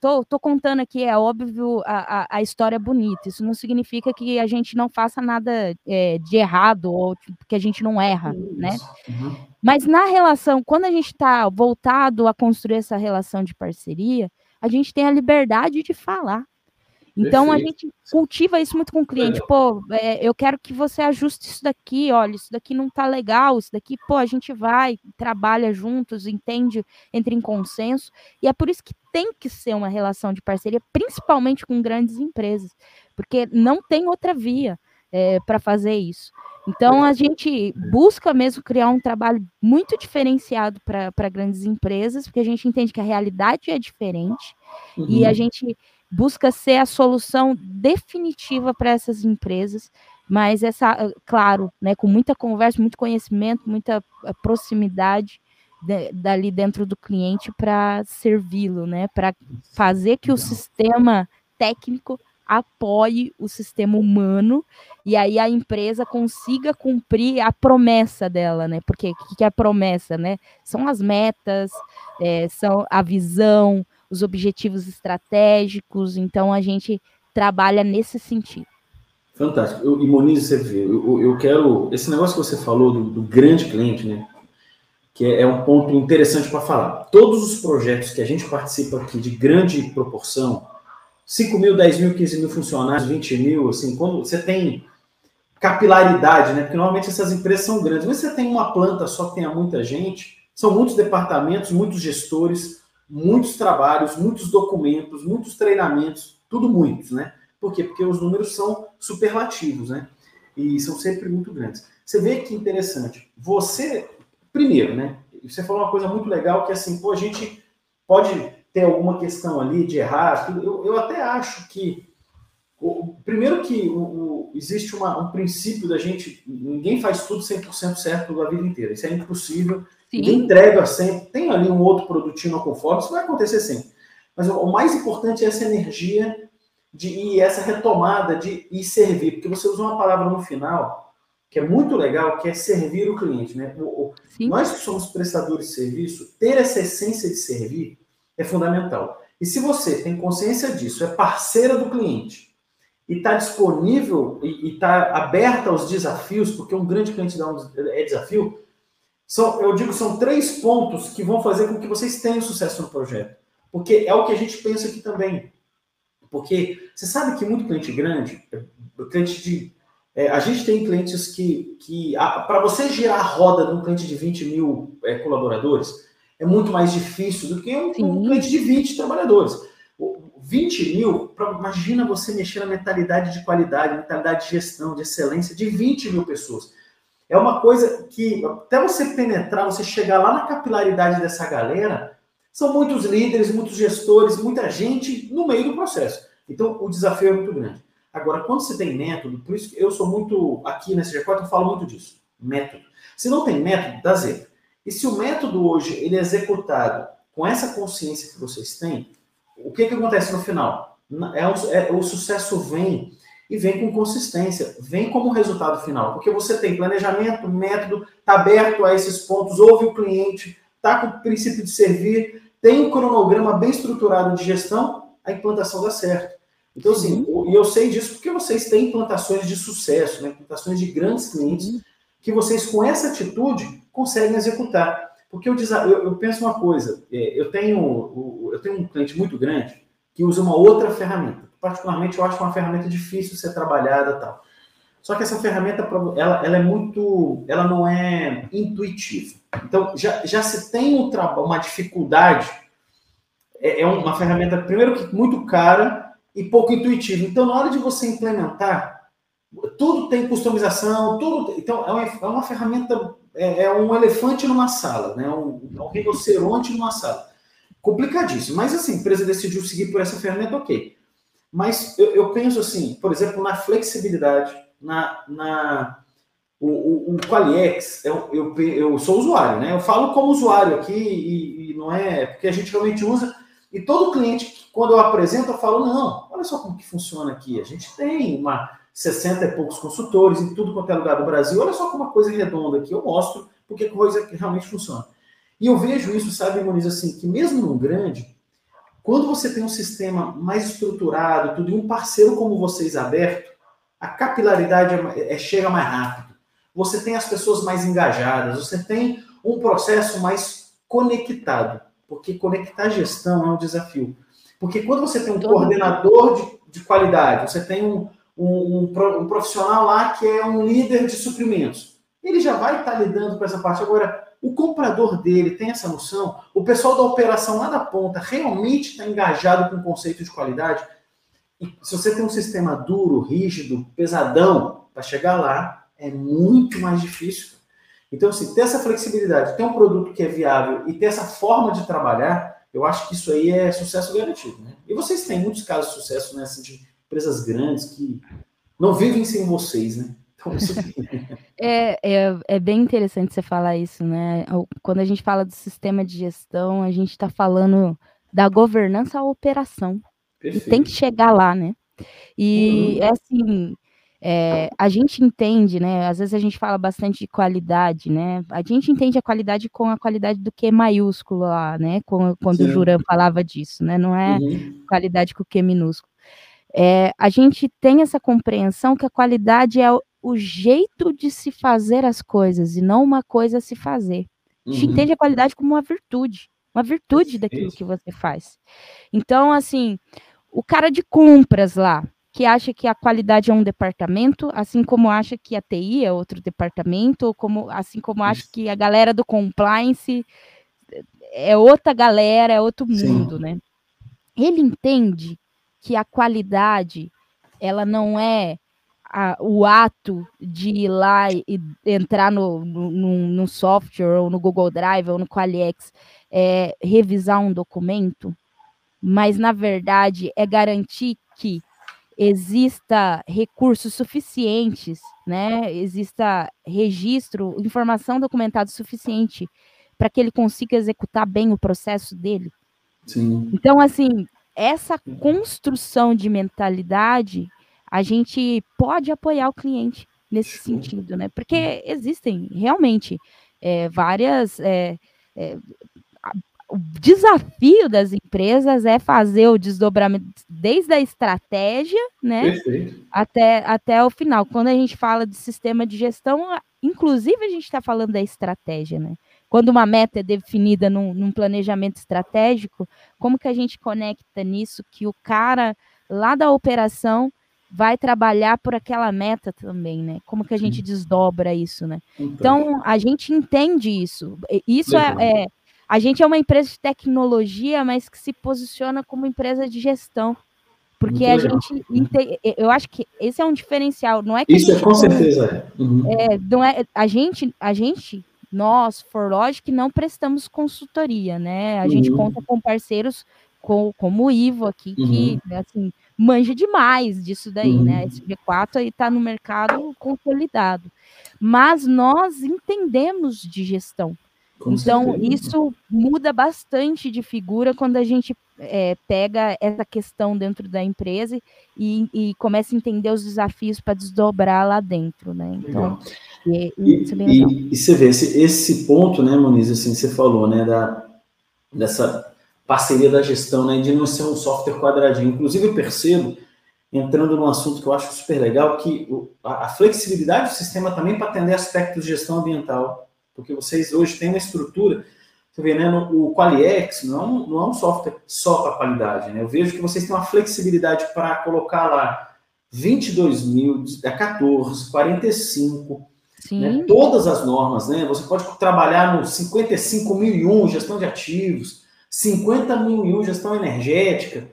eu tô contando aqui, é óbvio, a história bonita, isso não significa que a gente não faça nada de errado, ou que a gente não erra, né? Uhum. Mas na relação, quando a gente está voltado a construir essa relação de parceria, a gente tem a liberdade de falar. Então, a gente cultiva isso muito com o cliente. Pô, eu quero que você ajuste isso daqui, olha, isso daqui não tá legal, isso daqui, pô, a gente vai, trabalha juntos, entende, entra em consenso. E é por isso que tem que ser uma relação de parceria, principalmente com grandes empresas, porque não tem outra via para fazer isso. Então, a gente busca mesmo criar um trabalho muito diferenciado para grandes empresas, porque a gente entende que a realidade é diferente, e a gente busca ser a solução definitiva para essas empresas, mas essa, claro, né, com muita conversa, muito conhecimento, muita proximidade dali dentro do cliente para servi-lo, né, para fazer que o sistema técnico apoie o sistema humano e aí a empresa consiga cumprir a promessa dela, né? Porque o que é a promessa, né? São as metas, são a visão, os objetivos estratégicos. Então a gente trabalha nesse sentido. Fantástico. E Monize, você vê, eu quero esse negócio que você falou do grande cliente, né? Que é um ponto interessante para falar. Todos os projetos que a gente participa aqui de grande proporção, 5 mil, 10 mil, 15 mil funcionários, 20 mil, assim, quando você tem capilaridade, né? Porque normalmente essas empresas são grandes, mas você tem uma planta só que tenha muita gente, são muitos departamentos, muitos gestores, muitos trabalhos, muitos documentos, muitos treinamentos, tudo muitos, né? Por quê? Porque os números são superlativos, né? E são sempre muito grandes. Você vê que interessante. Você, primeiro, né? Você falou uma coisa muito legal que, assim, pô, a gente pode ter alguma questão ali de errar, eu até acho que, primeiro que existe um princípio da gente, ninguém faz tudo 100% certo a vida inteira, isso é impossível, ninguém entrega sempre, tem ali um outro produtinho não conforme, isso vai acontecer sempre, mas o mais importante é essa energia e essa retomada de ir servir, porque você usa uma palavra no final, que é muito legal, que é servir o cliente, né? Nós que somos prestadores de serviço, ter essa essência de servir é fundamental. E se você tem consciência disso, é parceira do cliente e está disponível e está aberta aos desafios, porque um grande cliente é desafio, eu digo que são 3 pontos que vão fazer com que vocês tenham sucesso no projeto. Porque é o que a gente pensa aqui também. Porque você sabe que muito cliente grande, a gente tem clientes que para você girar a roda de um cliente de 20 mil colaboradores, é muito mais difícil do que um cliente de 20 trabalhadores. 20 mil, imagina você mexer na mentalidade de qualidade, mentalidade de gestão, de excelência, de 20 mil pessoas. É uma coisa que, até você penetrar, você chegar lá na capilaridade dessa galera, são muitos líderes, muitos gestores, muita gente no meio do processo. Então, o desafio é muito grande. Agora, quando você tem método, por isso que eu sou muito, aqui na SG4, eu falo muito disso, método. Se não tem método, dá zero. E se o método hoje ele é executado com essa consciência que vocês têm, o que acontece no final? O sucesso vem, e vem com consistência, vem como resultado final. Porque você tem planejamento, método, está aberto a esses pontos, ouve o cliente, está com o princípio de servir, tem um cronograma bem estruturado de gestão, a implantação dá certo. Então, assim, e eu sei disso porque vocês têm implantações de sucesso, né? Implantações de grandes clientes, que vocês, com essa atitude, conseguem executar. Porque eu penso uma coisa, eu tenho um cliente muito grande que usa uma outra ferramenta. Particularmente, eu acho uma ferramenta difícil de ser trabalhada e tal. Só que essa ferramenta, ela não é intuitiva. Então, já se tem uma dificuldade, é uma ferramenta, primeiro, que muito cara e pouco intuitiva. Então, na hora de você implementar, tudo tem customização, tudo. Então, é uma ferramenta. É um elefante numa sala, né? um rinoceronte numa sala. Complicadíssimo. Mas, assim, a empresa decidiu seguir por essa ferramenta, ok. Mas eu penso, assim, por exemplo, na flexibilidade, o Qualiex, eu sou usuário, né? Eu falo como usuário aqui e não é... Porque a gente realmente usa... E todo cliente, quando eu apresento, eu falo, não, olha só como que funciona aqui. A gente tem 60 e poucos consultores em tudo quanto é lugar do Brasil. Olha só como uma coisa redonda aqui. Eu mostro porque a coisa realmente funciona. E eu vejo isso, sabe, Monize, assim, que mesmo num grande, quando você tem um sistema mais estruturado, tudo, e um parceiro como vocês aberto, a capilaridade chega mais rápido. Você tem as pessoas mais engajadas, você tem um processo mais conectado. Porque conectar a gestão é um desafio. Porque quando você tem um coordenador de de qualidade, você tem um profissional lá que é um líder de suprimentos. Ele já vai estar lidando com essa parte. Agora, o comprador dele tem essa noção? O pessoal da operação lá da ponta realmente está engajado com o conceito de qualidade? E se você tem um sistema duro, rígido, pesadão, para chegar lá, é muito mais difícil. Então, assim, ter essa flexibilidade, ter um produto que é viável e ter essa forma de trabalhar, eu acho que isso aí é sucesso garantido, né? E vocês têm muitos casos de sucesso nessa, de empresas grandes que não vivem sem vocês, né? Então, isso... é bem interessante você falar isso, né? Quando a gente fala do sistema de gestão, a gente está falando da governança à operação. Perfeito. E tem que chegar lá, né? E é assim... a gente entende, né? Às vezes a gente fala bastante de qualidade, né? A gente entende a qualidade com a qualidade do Q maiúsculo lá, né? Quando o Juran falava disso, né? Não é qualidade com o Q minúsculo. A gente tem essa compreensão que a qualidade é o jeito de se fazer as coisas e não uma coisa a se fazer. A gente entende a qualidade como uma virtude daquilo que você faz. Então, assim, o cara de compras lá, que acha que a qualidade é um departamento, assim como acha que a TI é outro departamento, ou assim como acha que a galera do compliance é outra galera, é outro mundo, né? Ele entende que a qualidade, ela não é o ato de ir lá e entrar no software, ou no Google Drive, ou no Qualiex, revisar um documento, mas, na verdade, é garantir que exista recursos suficientes, né? Exista registro, informação documentada suficiente para que ele consiga executar bem o processo dele. Sim. Então, assim, essa construção de mentalidade, a gente pode apoiar o cliente nesse sentido, né? Porque existem realmente várias... O desafio das empresas é fazer o desdobramento desde a estratégia, né, até o final. Quando a gente fala de sistema de gestão, inclusive a gente está falando da estratégia, né? Quando uma meta é definida num planejamento estratégico, como que a gente conecta nisso que o cara lá da operação vai trabalhar por aquela meta também, né? Como que a gente desdobra isso, né? Então a gente entende isso. Isso é a gente é uma empresa de tecnologia, mas que se posiciona como empresa de gestão. Porque a gente... Eu acho que esse é um diferencial. Não é que isso, com certeza. Nós, Forlógica, não prestamos consultoria, né? A gente conta com parceiros como o Ivo aqui, que assim, manja demais disso daí, né? SG4 aí está no mercado consolidado. Mas nós entendemos de gestão. Então, isso muda bastante de figura quando a gente pega essa questão dentro da empresa e começa a entender os desafios para desdobrar lá dentro, né? Então, isso é bem legal. E você vê, esse ponto, né, Monize, assim, você falou, né, dessa parceria da gestão, né, de não ser um software quadradinho. Inclusive, eu percebo, entrando num assunto que eu acho super legal, que a flexibilidade do sistema também para atender aspectos de gestão ambiental. Porque vocês hoje têm uma estrutura, você vê, né, o Qualiex não é um software só para qualidade, né? Eu vejo que vocês têm uma flexibilidade para colocar lá 22.014, 45, né, todas as normas, né? Você pode trabalhar no 55.001, gestão de ativos, 50.001, gestão energética.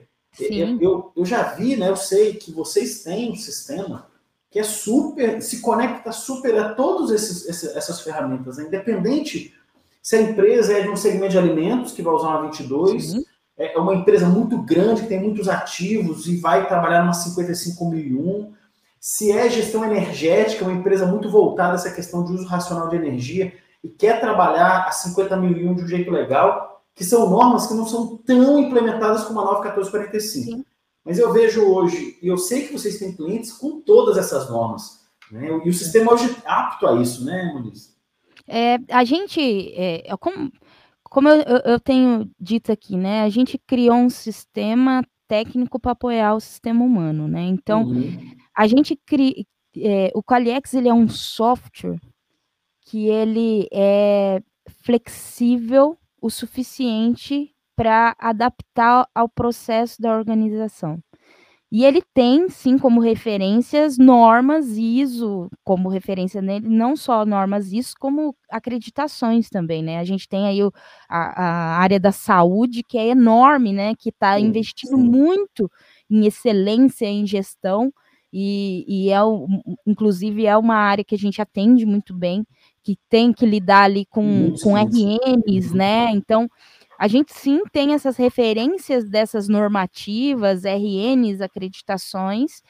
Eu já vi, né? Eu sei que vocês têm um sistema que é super, se conecta super a todas essas ferramentas, né? Independente se a empresa é de um segmento de alimentos, que vai usar uma 22, é uma empresa muito grande, que tem muitos ativos e vai trabalhar numa 55.001, se é gestão energética, uma empresa muito voltada a essa questão de uso racional de energia e quer trabalhar a 50.001 de um jeito legal, que são normas que não são tão implementadas como a 9.1445. Sim. Mas eu vejo hoje, e eu sei que vocês têm clientes com todas essas normas, né? E o sistema hoje é apto a isso, né, Monize? A gente, como eu tenho dito aqui, né? A gente criou um sistema técnico para apoiar o sistema humano, né? Então, a gente cria... o Qualiex, ele é um software que ele é flexível o suficiente para adaptar ao processo da organização. E ele tem, sim, como referências normas ISO, como referência nele, não só normas ISO, como acreditações também, né? A gente tem aí a área da saúde, que é enorme, né? Que está investindo muito em excelência, em gestão, e é, inclusive, é uma área que a gente atende muito bem, que tem que lidar ali com RNs, né? Então, a gente sim tem essas referências dessas normativas, RNs, acreditações,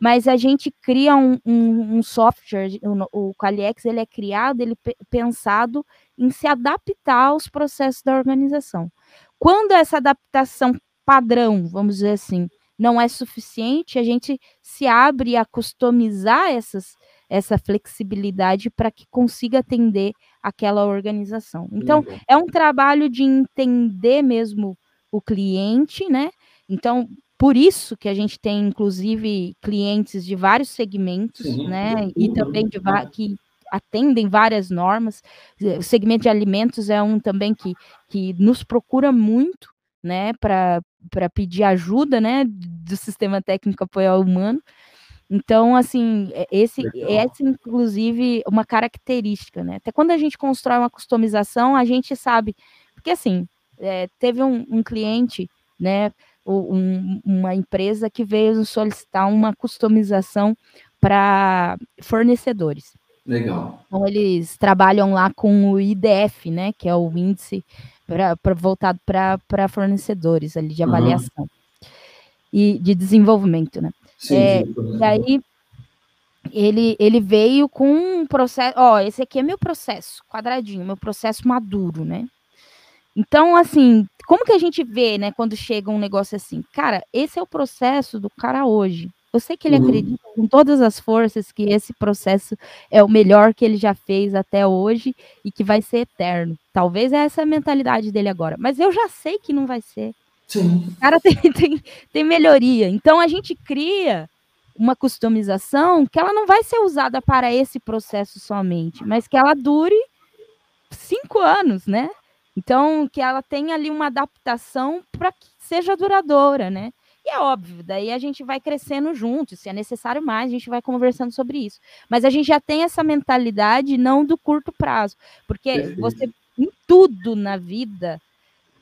mas a gente cria um software, o Qualiex, ele é criado, ele é pensado em se adaptar aos processos da organização. Quando essa adaptação padrão, vamos dizer assim, não é suficiente, a gente se abre a customizar essa flexibilidade para que consiga atender aquela organização. Então, é um trabalho de entender mesmo o cliente, né? Então, por isso que a gente tem, inclusive, clientes de vários segmentos, né? E também que atendem várias normas. O segmento de alimentos é um também que nos procura muito, né? Para pedir ajuda, né? Do sistema técnico apoiar o humano. Então, assim, essa, inclusive, uma característica, né? Até quando a gente constrói uma customização, a gente sabe. Porque, assim, teve um cliente, né? Uma empresa que veio solicitar uma customização para fornecedores. Legal. Então, eles trabalham lá com o IDF, né? Que é o índice voltado para fornecedores ali de avaliação e de desenvolvimento, né? E aí ele veio com um processo, esse aqui é meu processo quadradinho, meu processo maduro, né? Então, assim, como que a gente vê, né, quando chega um negócio assim? Cara, esse é o processo do cara hoje. Eu sei que ele acredita com todas as forças que esse processo é o melhor que ele já fez até hoje e que vai ser eterno. Talvez é essa a mentalidade dele agora, mas eu já sei que não vai ser. Sim. O cara tem melhoria. Então, a gente cria uma customização que ela não vai ser usada para esse processo somente, mas que ela dure 5 anos, né? Então, que ela tenha ali uma adaptação para que seja duradoura, né? E é óbvio, daí a gente vai crescendo junto, se é necessário mais, a gente vai conversando sobre isso. Mas a gente já tem essa mentalidade não do curto prazo, porque você, em tudo na vida,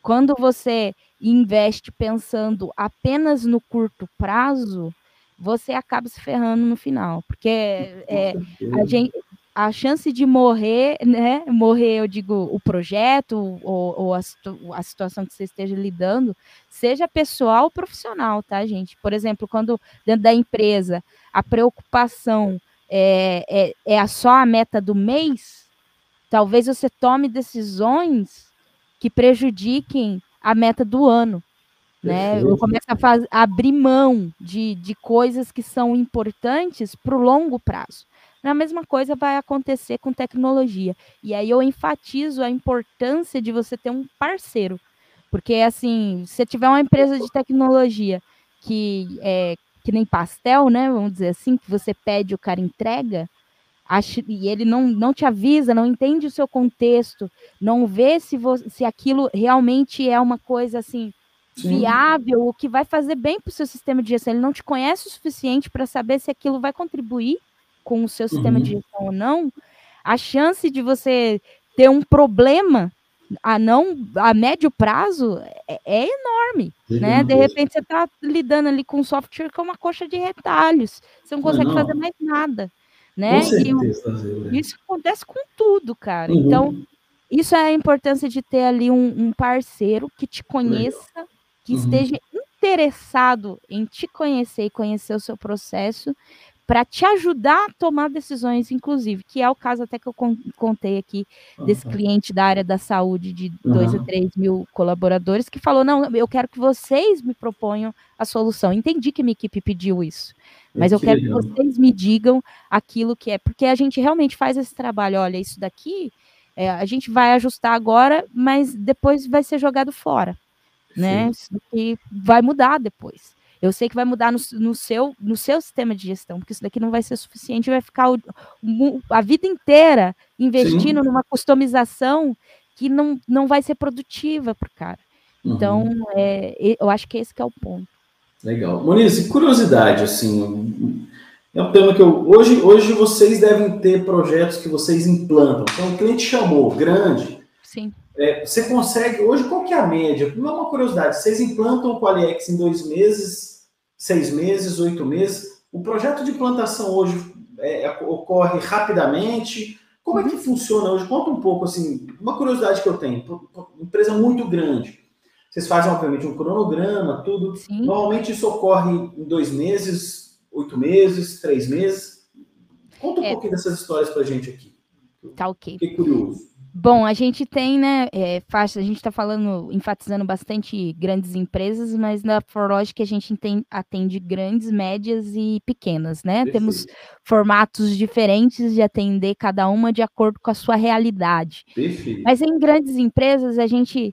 quando você investe pensando apenas no curto prazo, você acaba se ferrando no final, porque a chance de morrer, né? Morrer, eu digo, o projeto ou a situação que você esteja lidando, seja pessoal ou profissional, tá, gente? Por exemplo, quando dentro da empresa a preocupação é só a meta do mês, talvez você tome decisões que prejudiquem a meta do ano, né? Eu começo a abrir mão de coisas que são importantes para o longo prazo. A mesma coisa vai acontecer com tecnologia. E aí eu enfatizo a importância de você ter um parceiro, porque, assim, se tiver uma empresa de tecnologia que nem pastel, né? Vamos dizer assim, que você pede, o cara entrega. E ele não te avisa, não entende o seu contexto, não vê se aquilo realmente é uma coisa assim viável, o que vai fazer bem para o seu sistema de gestão. Ele não te conhece o suficiente para saber se aquilo vai contribuir com o seu sistema de gestão ou não. A chance de você ter um problema a médio prazo é enorme, né? De repente você está lidando ali com um software que é uma coxa de retalhos, você não consegue fazer mais nada, né? E isso acontece com tudo, cara. Então, isso é a importância de ter ali um parceiro que te conheça, que esteja interessado em te conhecer e conhecer o seu processo, para te ajudar a tomar decisões, inclusive, que é o caso até que eu contei aqui, desse cliente da área da saúde de 2 a 3 mil colaboradores, que falou, não, eu quero que vocês me proponham a solução. Entendi que minha equipe pediu isso, mas eu quero que vocês me digam aquilo que é, porque a gente realmente faz esse trabalho, olha, isso daqui, a gente vai ajustar agora, mas depois vai ser jogado fora, né? E vai mudar depois. Eu sei que vai mudar no seu sistema de gestão, porque isso daqui não vai ser suficiente, vai ficar a vida inteira investindo numa customização que não vai ser produtiva para o cara. Então, eu acho que esse que é o ponto. Legal. Monize, curiosidade, assim, é um tema que eu... Hoje vocês devem ter projetos que vocês implantam. Então, o cliente chamou, grande. Sim. É, você consegue... Hoje, qual que é a média? Não é uma curiosidade. Vocês implantam o Qualiex em 2 meses, 6 meses, 8 meses. O projeto de implantação hoje ocorre rapidamente. Como é que funciona hoje? Conta um pouco, assim, uma curiosidade que eu tenho. Empresa muito grande. Vocês fazem, obviamente, um cronograma, tudo. Sim. Normalmente isso ocorre em 2 meses, 8 meses, 3 meses. Conta um pouquinho dessas histórias pra gente aqui. Tá, ok. Fiquei curioso. Bom, a gente tem, né, a gente tá falando, enfatizando bastante grandes empresas, mas na Forlógica a gente atende grandes, médias e pequenas, né? Perfeito. Temos formatos diferentes de atender cada uma de acordo com a sua realidade. Perfeito. Mas em grandes empresas a gente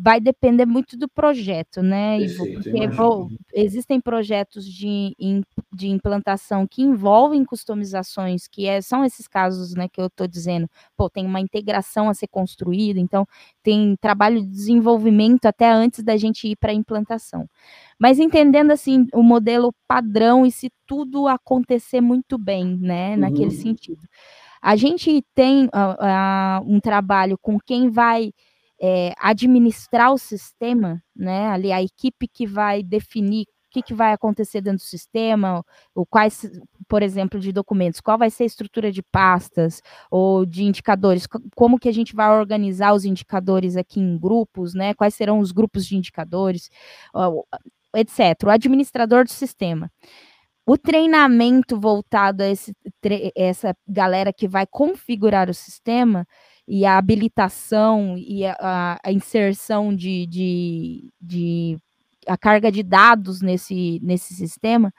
vai depender muito do projeto, né, Ivo? Porque existem projetos de implantação que envolvem customizações, que são esses casos, né, que eu tô dizendo. Pô, tem uma integração a ser construída, então tem trabalho de desenvolvimento até antes da gente ir para a implantação. Mas entendendo assim o modelo padrão e se tudo acontecer muito bem, né, naquele sentido. A gente tem um trabalho com quem vai administrar o sistema, né, ali a equipe que vai definir o que vai acontecer dentro do sistema, quais, por exemplo, de documentos, qual vai ser a estrutura de pastas ou de indicadores, como que a gente vai organizar os indicadores aqui em grupos, né? Quais serão os grupos de indicadores, etc. O administrador do sistema. O treinamento voltado a essa galera que vai configurar o sistema e a habilitação e a inserção a carga de dados nesse sistema,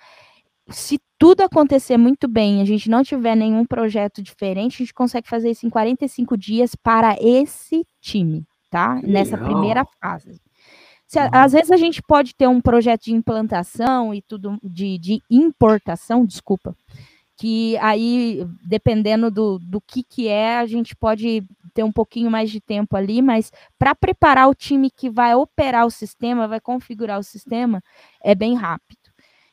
se tudo acontecer muito bem, a gente não tiver nenhum projeto diferente, a gente consegue fazer isso em 45 dias para esse time, tá? Legal. Nessa primeira fase. Às vezes a gente pode ter um projeto de implantação e tudo, de importação, desculpa, que aí, dependendo do que é, a gente pode ter um pouquinho mais de tempo ali, mas para preparar o time que vai operar o sistema, vai configurar o sistema, é bem rápido.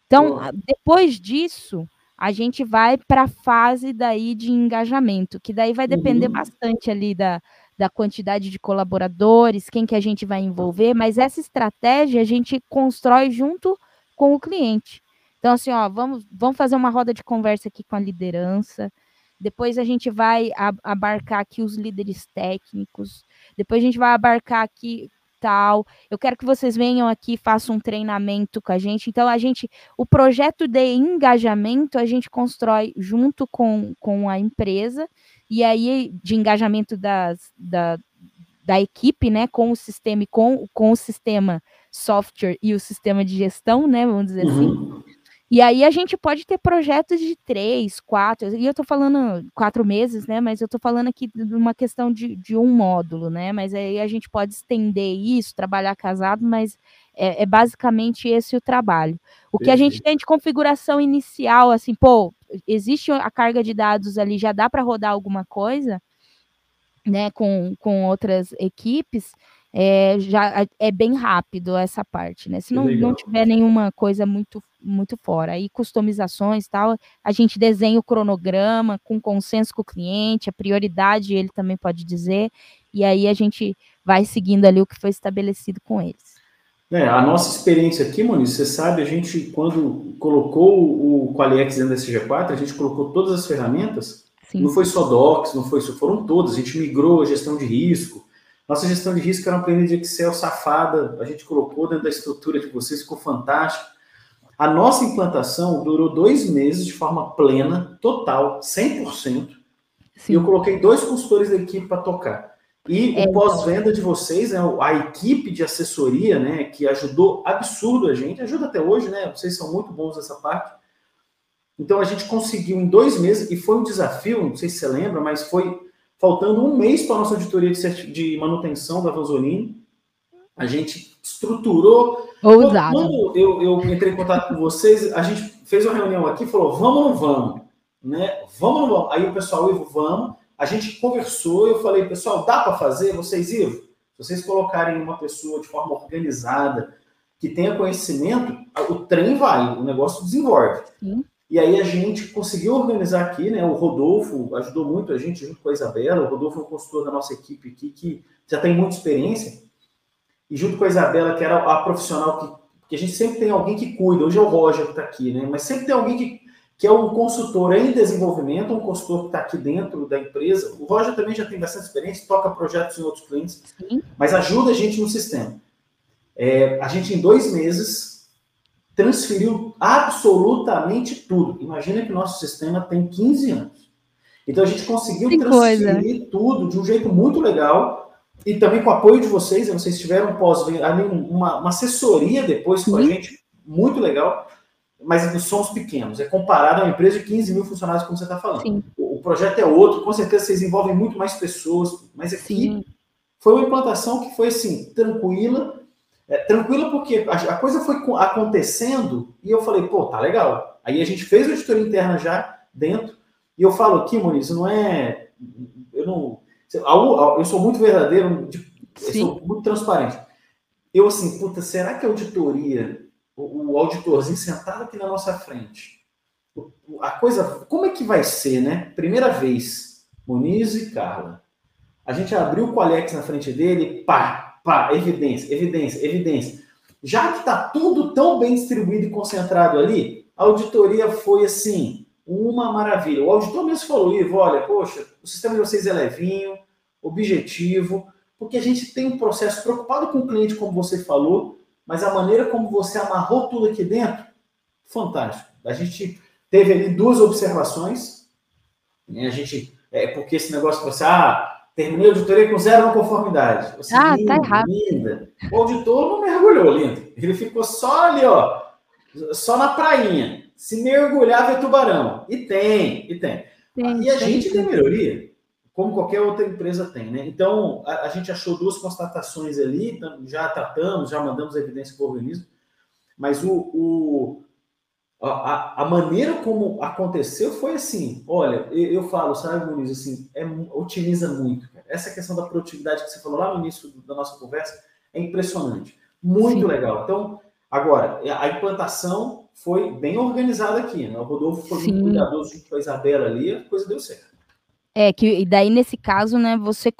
Então, depois disso, a gente vai para a fase daí de engajamento, que daí vai depender bastante ali da quantidade de colaboradores, quem que a gente vai envolver, mas essa estratégia a gente constrói junto com o cliente. Então, assim, ó, vamos fazer uma roda de conversa aqui com a liderança, depois a gente vai abarcar aqui os líderes técnicos, depois a gente vai abarcar aqui tal, eu quero que vocês venham aqui, façam um treinamento com a gente. Então, o projeto de engajamento a gente constrói junto com a empresa, e aí de engajamento da equipe, né, com o sistema, e com o sistema software e o sistema de gestão, né, vamos dizer assim. E aí a gente pode ter projetos de 3, 4, e eu estou falando 4 meses, né? Mas eu estou falando aqui de uma questão de um módulo, né? Mas aí a gente pode estender isso, trabalhar casado, mas é basicamente esse o trabalho. O que a gente tem de configuração inicial, assim, pô, existe a carga de dados ali, já dá para rodar alguma coisa, né? Com outras equipes. Já é bem rápido essa parte, né? Se não tiver nenhuma coisa muito, muito fora. Aí customizações e tal, a gente desenha o cronograma com consenso com o cliente, a prioridade ele também pode dizer, e aí a gente vai seguindo ali o que foi estabelecido com eles. A nossa experiência aqui, Monize, você sabe, a gente, quando colocou o Qualiex dentro da SG4, a gente colocou todas as ferramentas. Sim. Não foi só Docs, não foi só, foram todas, a gente migrou a gestão de risco. Nossa gestão de risco era uma planilha de Excel safada, a gente colocou dentro da estrutura de vocês, ficou fantástico. A nossa implantação durou 2 meses de forma plena, total, 100%. Sim. E eu coloquei 2 consultores da equipe para tocar. E o pós-venda de vocês, né, a equipe de assessoria, né, que ajudou absurdo a gente, ajuda até hoje, né? Vocês são muito bons nessa parte. Então a gente conseguiu em 2 meses, e foi um desafio, não sei se você lembra, mas foi... Faltando 1 mês para a nossa auditoria de manutenção da Vanzolini, a gente estruturou. Ousado. Quando eu entrei em contato com vocês, a gente fez uma reunião aqui e falou, vamos ou não vamos? Né? Vamos ou não vamos? Aí o pessoal, Ivo, vamos. A gente conversou, eu falei, pessoal, dá para fazer? Vocês, Ivo, se vocês colocarem uma pessoa de forma organizada, que tenha conhecimento, o trem vai, o negócio desenvolve. Sim. E aí a gente conseguiu organizar aqui, né? O Rodolfo ajudou muito a gente, junto com a Isabela. O Rodolfo é um consultor da nossa equipe aqui, que já tem muita experiência. E junto com a Isabela, que era a profissional que a gente sempre tem alguém que cuida. Hoje é o Roger que está aqui, né? Mas sempre tem alguém que é um consultor em desenvolvimento, um consultor que está aqui dentro da empresa. O Roger também já tem bastante experiência, toca projetos em outros clientes, Sim. mas ajuda a gente no sistema. A gente, em 2 meses, transferiu absolutamente tudo. Imagina que o nosso sistema tem 15 anos. Então, a gente conseguiu transferir tudo de um jeito muito legal e também com o apoio de vocês. Vocês tiveram uma assessoria depois com a gente, muito legal, mas são os pequenos. É comparado a uma empresa de 15 mil funcionários, como você está falando. Sim. O projeto é outro, com certeza vocês envolvem muito mais pessoas, mas aqui Sim. foi uma implantação que foi, assim, tranquila. Tranquila porque a coisa foi acontecendo e eu falei, pô, tá legal. Aí a gente fez a auditoria interna já dentro e eu falo aqui, Monize, não é... Eu sou muito verdadeiro, eu sou muito transparente. Eu assim, puta, será que a auditoria, o auditorzinho sentado aqui na nossa frente, a coisa, como é que vai ser, né? Primeira vez, Monize e Carla. A gente abriu o Qualiex na frente dele, pá, evidência, evidência, evidência. Já que está tudo tão bem distribuído e concentrado ali, a auditoria foi assim, uma maravilha. O auditor mesmo falou, Ivo, olha, poxa, o sistema de vocês é levinho, objetivo, porque a gente tem um processo preocupado com o cliente, como você falou, mas a maneira como você amarrou tudo aqui dentro, fantástico. A gente teve ali 2 observações, né? A gente, porque esse negócio que você, terminei a auditoria com 0 não conformidade. Assim, tá errado. Linda. O auditor não mergulhou, lindo. Ele ficou só ali, só na prainha. Se mergulhar, vai tubarão. E tem. E a gente tem melhoria, como qualquer outra empresa tem, né? Então, a gente achou 2 constatações ali, já tratamos, já mandamos evidência para o organismo, mas a maneira como aconteceu foi assim, olha, eu falo, sabe, Monize, assim, otimiza muito, cara. Essa questão da produtividade que você falou lá no início da nossa conversa é impressionante. Muito Sim. legal. Então, agora, a implantação foi bem organizada aqui, né? O Rodolfo foi Sim. muito cuidadoso junto com a Isabela ali, a coisa deu certo. E daí, nesse caso, né, você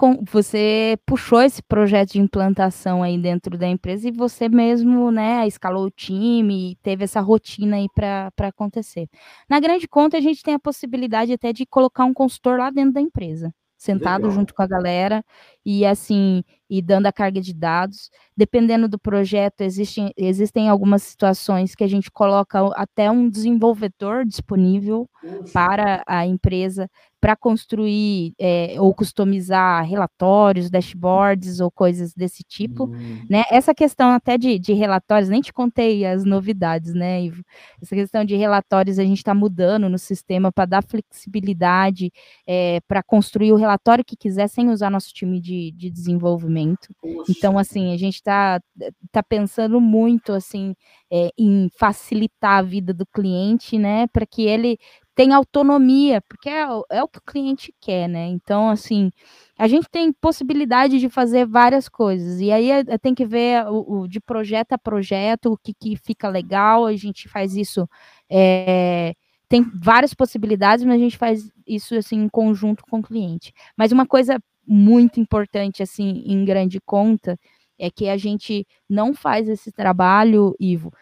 puxou esse projeto de implantação aí dentro da empresa e você mesmo, né, escalou o time e teve essa rotina aí para acontecer. Na grande conta, a gente tem a possibilidade até de colocar um consultor lá dentro da empresa, sentado Legal. Junto com a galera e, assim, e dando a carga de dados. Dependendo do projeto, existem algumas situações que a gente coloca até um desenvolvedor disponível para a empresa, para construir ou customizar relatórios, dashboards ou coisas desse tipo, né? Essa questão até de relatórios, nem te contei as novidades, né, Ivo? Essa questão de relatórios a gente está mudando no sistema para dar flexibilidade, para construir o relatório que quiser sem usar nosso time de desenvolvimento. Poxa. Então, assim, a gente está pensando muito, assim, em facilitar a vida do cliente, né, para que ele tem autonomia, porque é o que o cliente quer, né? Então, assim, a gente tem possibilidade de fazer várias coisas, e aí tem que ver de projeto a projeto, o que fica legal. A gente faz isso, tem várias possibilidades, mas a gente faz isso, assim, em conjunto com o cliente. Mas uma coisa muito importante, assim, em grande conta, é que a gente não faz esse trabalho, Ivo,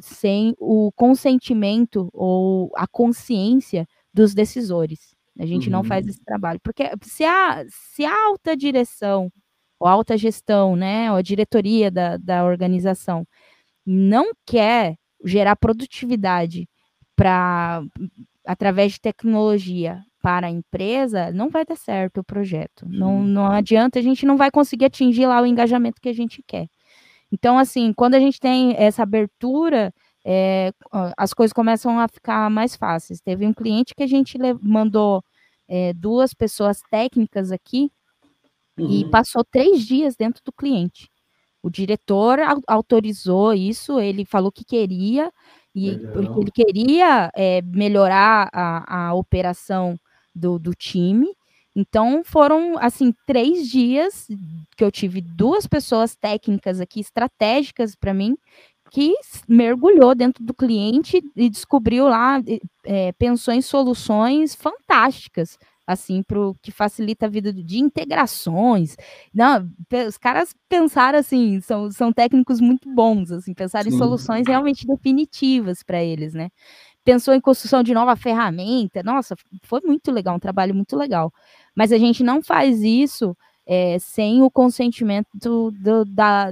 sem o consentimento ou a consciência dos decisores. A gente não faz esse trabalho. Porque se a alta direção, ou alta gestão, né, ou a diretoria da organização não quer gerar produtividade através de tecnologia para a empresa, não vai dar certo o projeto. Não adianta, a gente não vai conseguir atingir lá o engajamento que a gente quer. Então, assim, quando a gente tem essa abertura, as coisas começam a ficar mais fáceis. Teve um cliente que a gente mandou 2 pessoas técnicas aqui e passou 3 dias dentro do cliente. O diretor autorizou isso, ele falou que queria, ele queria melhorar a operação do time, Então, foram, assim, 3 dias que eu tive 2 pessoas técnicas aqui, estratégicas para mim, que mergulhou dentro do cliente e descobriu lá, pensou em soluções fantásticas, assim, pro, que facilita a vida de integrações. Não, os caras pensaram, assim, são técnicos muito bons, assim, pensaram em soluções realmente definitivas para eles, né? Pensou em construção de nova ferramenta. Nossa, foi muito legal, um trabalho muito legal. Mas a gente não faz isso sem o consentimento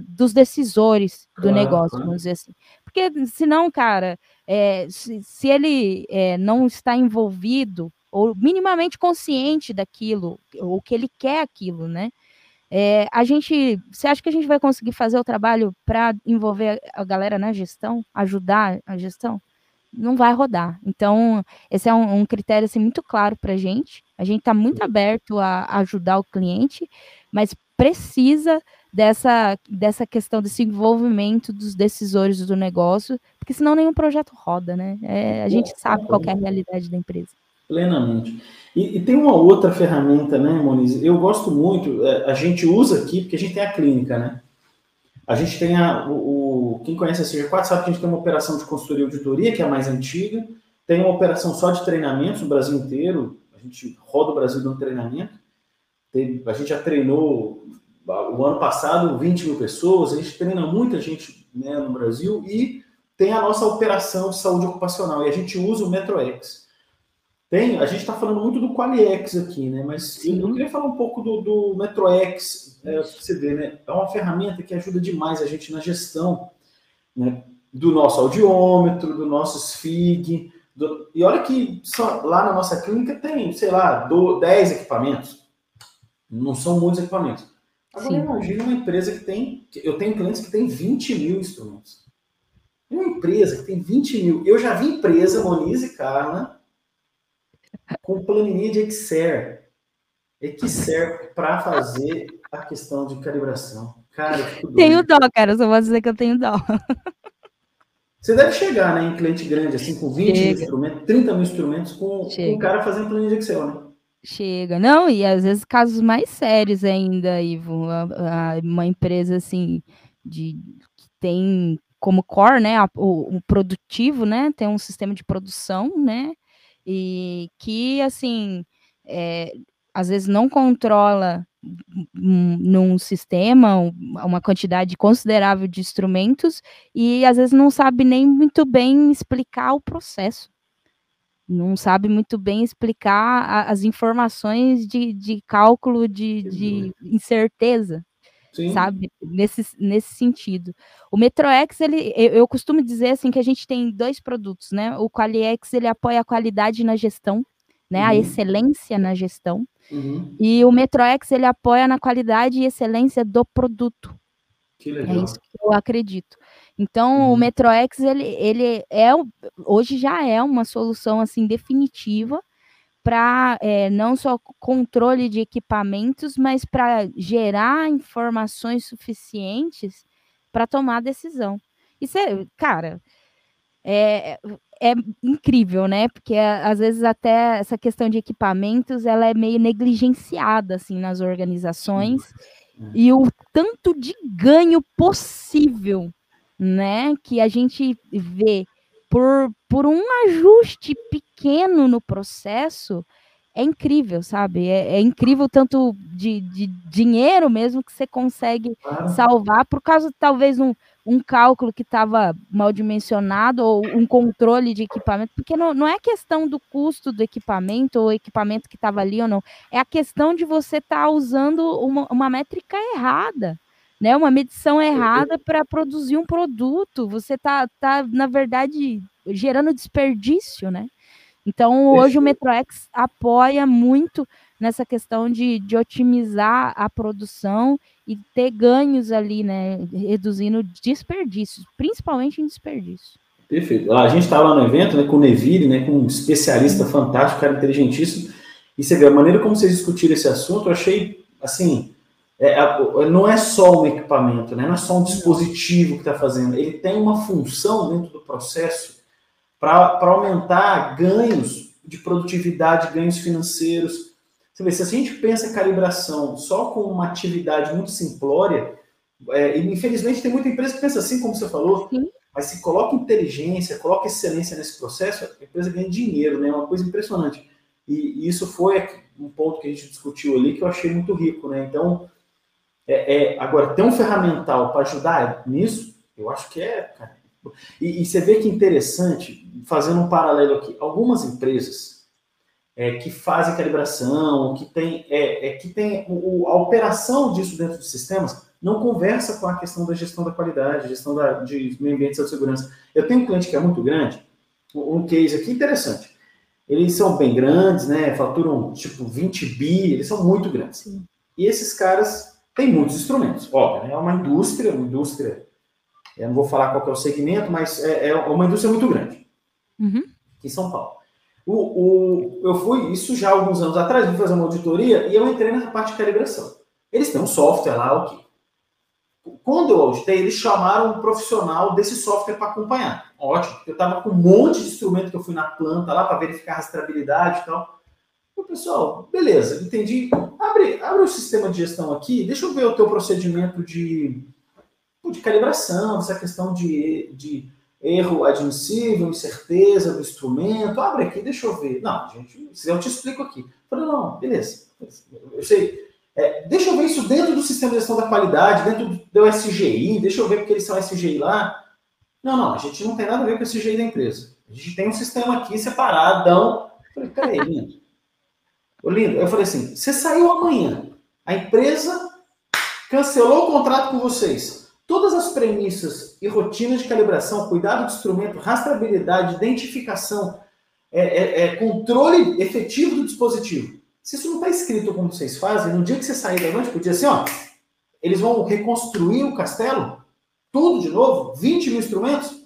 dos decisores do negócio, vamos dizer assim. Porque senão, cara, se ele não está envolvido ou minimamente consciente daquilo, ou que ele quer aquilo, né? Você acha que a gente vai conseguir fazer o trabalho para envolver a galera na gestão? Ajudar a gestão? Não vai rodar. Então, esse é um critério assim, muito claro para a gente. A gente está muito aberto a ajudar o cliente, mas precisa dessa questão, desse envolvimento dos decisores do negócio, porque senão nenhum projeto roda, né? A gente sabe qual é a realidade da empresa. Plenamente. E tem uma outra ferramenta, né, Monize? Eu gosto muito, a gente usa aqui, porque a gente tem a clínica, né? A gente tem quem conhece a SG4 sabe que a gente tem uma operação de consultoria e auditoria, que é a mais antiga, tem uma operação só de treinamentos no Brasil inteiro, a gente roda o Brasil dando treinamento, a gente já treinou, o ano passado, 20 mil pessoas, a gente treina muita gente, né, no Brasil, e tem a nossa operação de saúde ocupacional, e a gente usa o MetroEx. A gente está falando muito do Qualiex aqui, né? Mas eu queria falar um pouco do MetroEx, para você ver, né? É uma ferramenta que ajuda demais a gente na gestão, né, do nosso audiômetro, do nosso SFIG. E olha que lá na nossa clínica tem, sei lá, 10 equipamentos. Não são muitos equipamentos. Agora imagina uma empresa que tem... Eu tenho clientes que tem 20 mil instrumentos. Uma empresa que tem 20 mil. Eu já vi empresa, Monize Carla, com planilha de Excel para fazer a questão de calibração. Cara, tenho dó, cara, só vou dizer que eu tenho dó. Você deve chegar, né, em cliente grande, assim, com 20 mil instrumentos, 30 mil instrumentos, com o cara fazendo planilha de Excel, né? Chega. Não, e às vezes casos mais sérios ainda, Ivo. Uma empresa, assim, que tem como core, né, o produtivo, né, tem um sistema de produção, né, e que, assim, às vezes não controla num sistema uma quantidade considerável de instrumentos e, às vezes, não sabe nem muito bem explicar o processo. Não sabe muito bem explicar as informações de cálculo de incerteza. Sim. Sabe, nesse sentido. O MetroEx, eu costumo dizer assim, que a gente tem 2 produtos, né? O Qualiex, ele apoia a qualidade na gestão, né? A excelência na gestão. E o MetroEx, ele apoia na qualidade e excelência do produto. Que legal. É isso que eu acredito. Então, o MetroEx, ele hoje já é uma solução assim, definitiva, para não só controle de equipamentos, mas para gerar informações suficientes para tomar decisão. Isso, cara, é incrível, né? Porque, às vezes, até essa questão de equipamentos, ela é meio negligenciada, assim, nas organizações. E o tanto de ganho possível, né, que a gente vê por um ajuste pequeno no processo, é incrível, sabe? É incrível o tanto de dinheiro mesmo que você consegue salvar por causa, talvez, um cálculo que estava mal dimensionado ou um controle de equipamento, porque não é questão do custo do equipamento ou equipamento que estava ali ou não, é a questão de você estar usando uma métrica errada. Né, uma medição errada para produzir um produto, você tá, na verdade, gerando desperdício, né? Então, hoje o MetroEx apoia muito nessa questão de otimizar a produção e ter ganhos ali, né? Reduzindo desperdícios, principalmente em desperdício. Perfeito. A gente estava lá no evento, né, com o Neville, né, com um especialista fantástico, cara inteligentíssimo, e você vê a maneira como vocês discutiram esse assunto, eu achei, assim... não é só um equipamento, né? Não é só um dispositivo que está fazendo. Ele tem uma função dentro do processo para aumentar ganhos de produtividade, ganhos financeiros. Você vê, se a gente pensa calibração só com uma atividade muito simplória, e infelizmente tem muita empresa que pensa assim, como você falou, sim, mas se coloca inteligência, coloca excelência nesse processo, a empresa ganha dinheiro, né? É uma coisa impressionante. E isso foi um ponto que a gente discutiu ali que eu achei muito rico, né? Então, agora, ter um ferramental para ajudar nisso, eu acho que cara. E você vê que interessante, fazendo um paralelo aqui, algumas empresas que fazem calibração, que tem a operação disso dentro dos sistemas, não conversa com a questão da gestão da qualidade, gestão de meio ambiente e saúde e segurança. Eu tenho um cliente que é muito grande, um case aqui interessante. Eles são bem grandes, né? Faturam tipo 20 bi, eles são muito grandes. Sim. E esses caras têm muitos instrumentos. Óbvio, né? É uma indústria, eu não vou falar qual que é o segmento, mas é uma indústria muito grande, uhum, aqui em São Paulo. Eu fui, isso já há alguns anos atrás, fui fazer uma auditoria e eu entrei na parte de calibração. Eles têm um software lá, ok. Quando eu auditei, eles chamaram um profissional desse software para acompanhar. Ótimo, porque eu estava com um monte de instrumento que eu fui na planta lá para verificar a rastreabilidade e tal. Então, pessoal, beleza, entendi. Abre o sistema de gestão aqui, deixa eu ver o teu procedimento de calibração, essa questão de erro admissível, incerteza do instrumento. Abre aqui, deixa eu ver. Não, gente, eu te explico aqui. Falei, não, beleza. Eu sei. Deixa eu ver isso dentro do sistema de gestão da qualidade, dentro do SGI, deixa eu ver porque eles são SGI lá. Não, a gente não tem nada a ver com o SGI da empresa. A gente tem um sistema aqui separadão. Eu falei, peraí, lindo. Eu falei assim, você saiu amanhã, a empresa cancelou o contrato com vocês. Todas as premissas e rotinas de calibração, cuidado do instrumento, rastreabilidade, identificação, controle efetivo do dispositivo. Se isso não está escrito como vocês fazem, no dia que você sair da noite, podia ser, ó, eles vão reconstruir o castelo, tudo de novo, 20 mil instrumentos,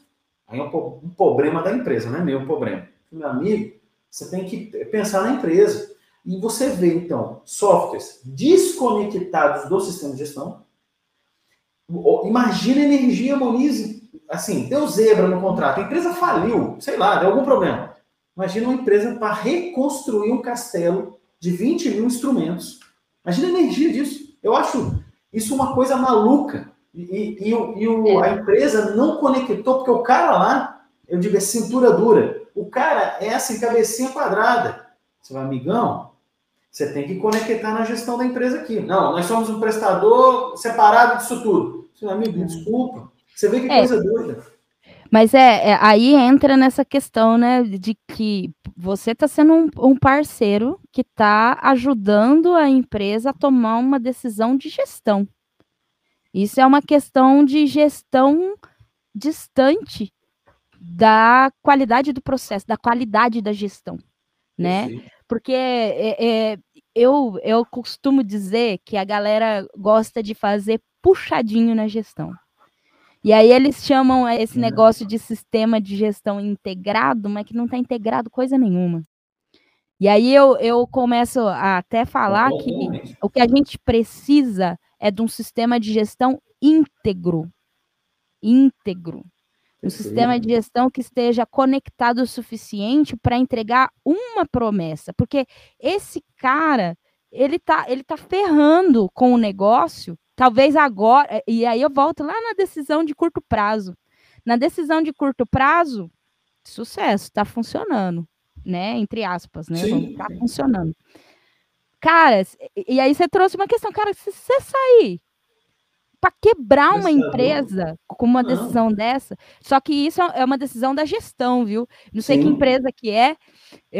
aí é um problema da empresa, não é meu problema. Meu amigo, você tem que pensar na empresa. E você vê, então, softwares desconectados do sistema de gestão. Imagina a energia, Monize, assim, deu zebra no contrato, a empresa faliu, sei lá, deu algum problema. Imagina uma empresa para reconstruir um castelo de 20 mil instrumentos. Imagina a energia disso. Eu acho isso uma coisa maluca. A empresa não conectou, porque o cara lá, eu digo, é cintura dura. O cara é assim, cabecinha quadrada. Você vai, amigão, você tem que conectar na gestão da empresa aqui. Não, nós somos um prestador separado disso tudo. Seu amigo, desculpa. Você vê que coisa doida. Mas aí entra nessa questão, né, de que você está sendo um parceiro que está ajudando a empresa a tomar uma decisão de gestão. Isso é uma questão de gestão distante da qualidade do processo, da qualidade da gestão, né? Sim. Porque eu costumo dizer que a galera gosta de fazer puxadinho na gestão. E aí eles chamam esse negócio de sistema de gestão integrado, mas que não está integrado coisa nenhuma. E aí eu começo a até falar que o que a gente precisa é de um sistema de gestão íntegro. Um sistema de gestão que esteja conectado o suficiente para entregar uma promessa. Porque esse cara, ele tá ferrando com o negócio. Talvez agora, e aí eu volto lá na decisão de curto prazo. Na decisão de curto prazo, sucesso, tá funcionando, né? Entre aspas, né? Sim. Tá funcionando. Cara, e aí você trouxe uma questão, cara, se você sair para quebrar uma empresa com uma decisão dessa, só que isso é uma decisão da gestão, viu? Não sei que empresa que é,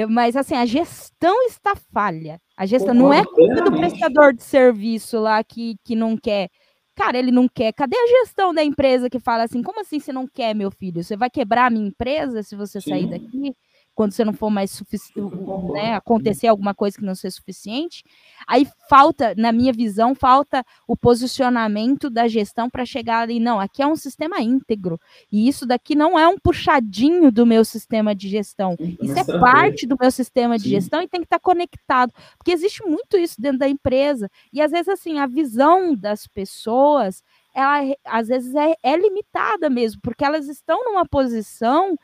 mas assim, a gestão está falha. A gestão não é culpa do prestador de serviço lá que não quer. Cara, ele não quer. Cadê a gestão da empresa que fala assim, como assim você não quer, meu filho? Você vai quebrar a minha empresa se você sair daqui? Quando você não for mais suficiente, né, acontecer alguma coisa que não seja suficiente. Aí falta, na minha visão, falta o posicionamento da gestão para chegar ali. Não, aqui é um sistema íntegro. E isso daqui não é um puxadinho do meu sistema de gestão. Isso é parte do meu sistema de gestão e tem que estar conectado. Porque existe muito isso dentro da empresa. E, às vezes, assim, a visão das pessoas, ela, às vezes, é limitada mesmo, porque elas estão numa posição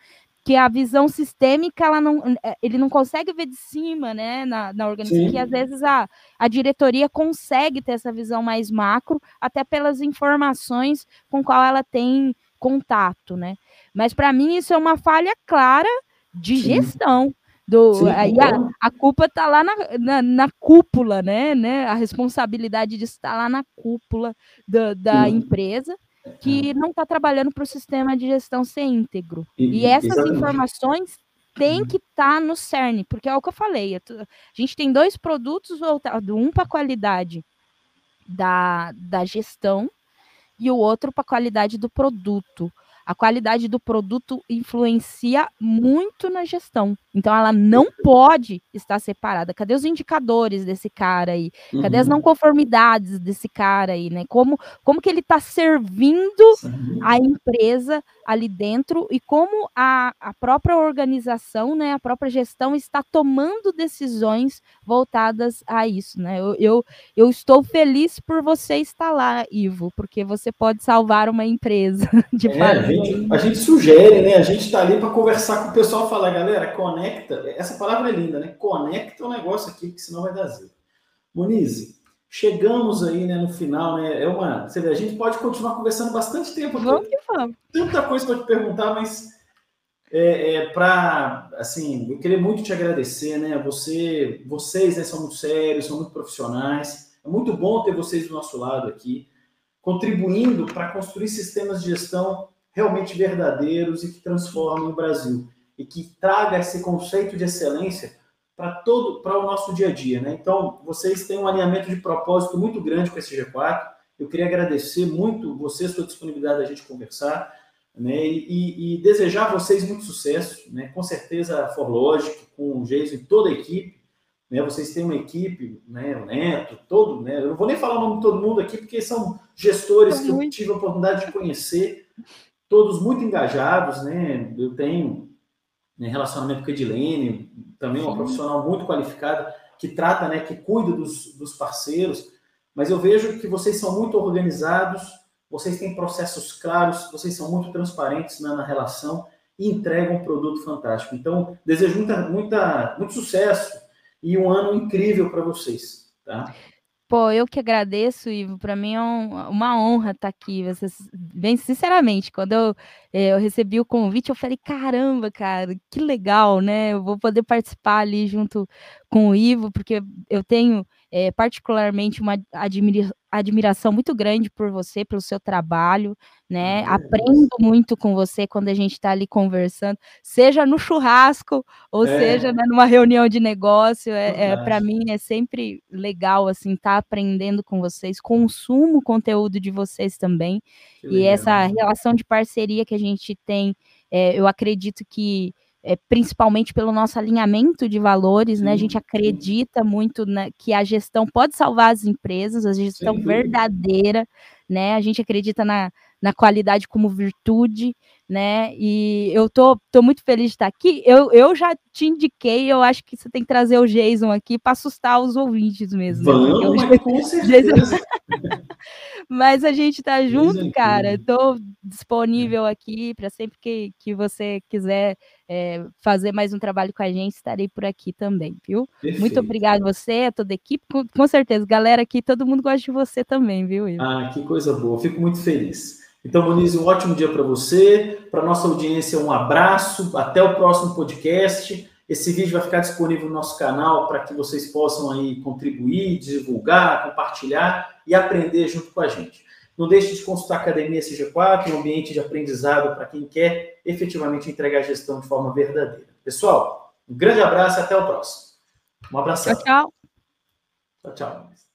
que a visão sistêmica, ele não consegue ver de cima, né, na organização, Sim. que às vezes a diretoria consegue ter essa visão mais macro, até pelas informações com qual ela tem contato, né? Mas para mim isso é uma falha clara de Sim. gestão. Aí a culpa está lá na cúpula, né? A responsabilidade disso está lá na cúpula da empresa, que não está trabalhando para o sistema de gestão ser íntegro. E essas exatamente. Informações têm que estar no cerne, porque é o que eu falei, a gente tem dois produtos voltados, um para a qualidade da gestão e o outro para a qualidade do produto. A qualidade do produto influencia muito na gestão. Então, ela não pode estar separada. Cadê os indicadores desse cara aí? Cadê as não conformidades desse cara aí, né? Como que ele está servindo a empresa ali dentro e como a própria organização, né, a própria gestão está tomando decisões voltadas a isso, né? Eu estou feliz por você estar lá, Ivo, porque você pode salvar uma empresa de fato. A gente sugere, né? A gente está ali para conversar com o pessoal e falar, galera, conecta, essa palavra é linda, né? Conecta o negócio aqui, que senão vai dar zero. Monize, chegamos aí, né, no final, né? Você vê, a gente pode continuar conversando bastante tempo. Vamos que vamos. Tanta coisa para te perguntar, mas eu queria muito te agradecer, né? Vocês, né, são muito sérios, são muito profissionais. É muito bom ter vocês do nosso lado aqui, contribuindo para construir sistemas de gestão realmente verdadeiros e que transformem o Brasil e que traga esse conceito de excelência para o nosso dia a dia, né? Então, vocês têm um alinhamento de propósito muito grande com esse SG4. Eu queria agradecer muito você, sua disponibilidade da gente conversar, né? E desejar a vocês muito sucesso, né? Com certeza, a Forlógica, com o Jason e toda a equipe, né? Vocês têm uma equipe, né? O Neto, todo, né? Eu não vou nem falar o nome de todo mundo aqui, porque são gestores que eu tive a oportunidade de conhecer, todos muito engajados, né? Eu tenho relacionamento com a Edilene, também uma Sim. profissional muito qualificada, que trata, né, que cuida dos parceiros, mas eu vejo que vocês são muito organizados, vocês têm processos claros, vocês são muito transparentes na relação e entregam um produto fantástico. Então, desejo muito sucesso e um ano incrível para vocês, tá? Pô, eu que agradeço, Ivo, para mim é uma honra estar aqui, bem sinceramente, quando eu recebi o convite, eu falei, caramba, cara, que legal, né, eu vou poder participar ali junto com o Ivo, porque eu tenho particularmente uma admiração muito grande por você, pelo seu trabalho, né, aprendo muito com você quando a gente está ali conversando, seja no churrasco, ou seja, né, numa reunião de negócio, para mim é sempre legal, assim, estar aprendendo com vocês, consumo o conteúdo de vocês também, e essa relação de parceria que a gente tem, eu acredito que principalmente pelo nosso alinhamento de valores, né? A gente acredita muito que a gestão pode salvar as empresas, a gestão verdadeira, né? A gente acredita na qualidade como virtude, né? E eu tô muito feliz de estar aqui. Eu já te indiquei, eu acho que você tem que trazer o Jason aqui para assustar os ouvintes mesmo. Vamos, né? Com certeza. Mas a gente tá junto, cara. Estou disponível aqui para sempre que você quiser fazer mais um trabalho com a gente, estarei por aqui também, viu? Perfeito. Muito obrigado a você, a toda a equipe. Com certeza, galera aqui, todo mundo gosta de você também, viu, Ivo? Ah, que coisa boa. Fico muito feliz. Então, Monize, um ótimo dia para você, para nossa audiência, um abraço, até o próximo podcast. Esse vídeo vai ficar disponível no nosso canal para que vocês possam aí contribuir, divulgar, compartilhar e aprender junto com a gente. Não deixe de consultar a Academia SG4, um ambiente de aprendizado para quem quer efetivamente entregar a gestão de forma verdadeira. Pessoal, um grande abraço e até o próximo. Um abraço. Tchau, tchau. Tchau, tchau.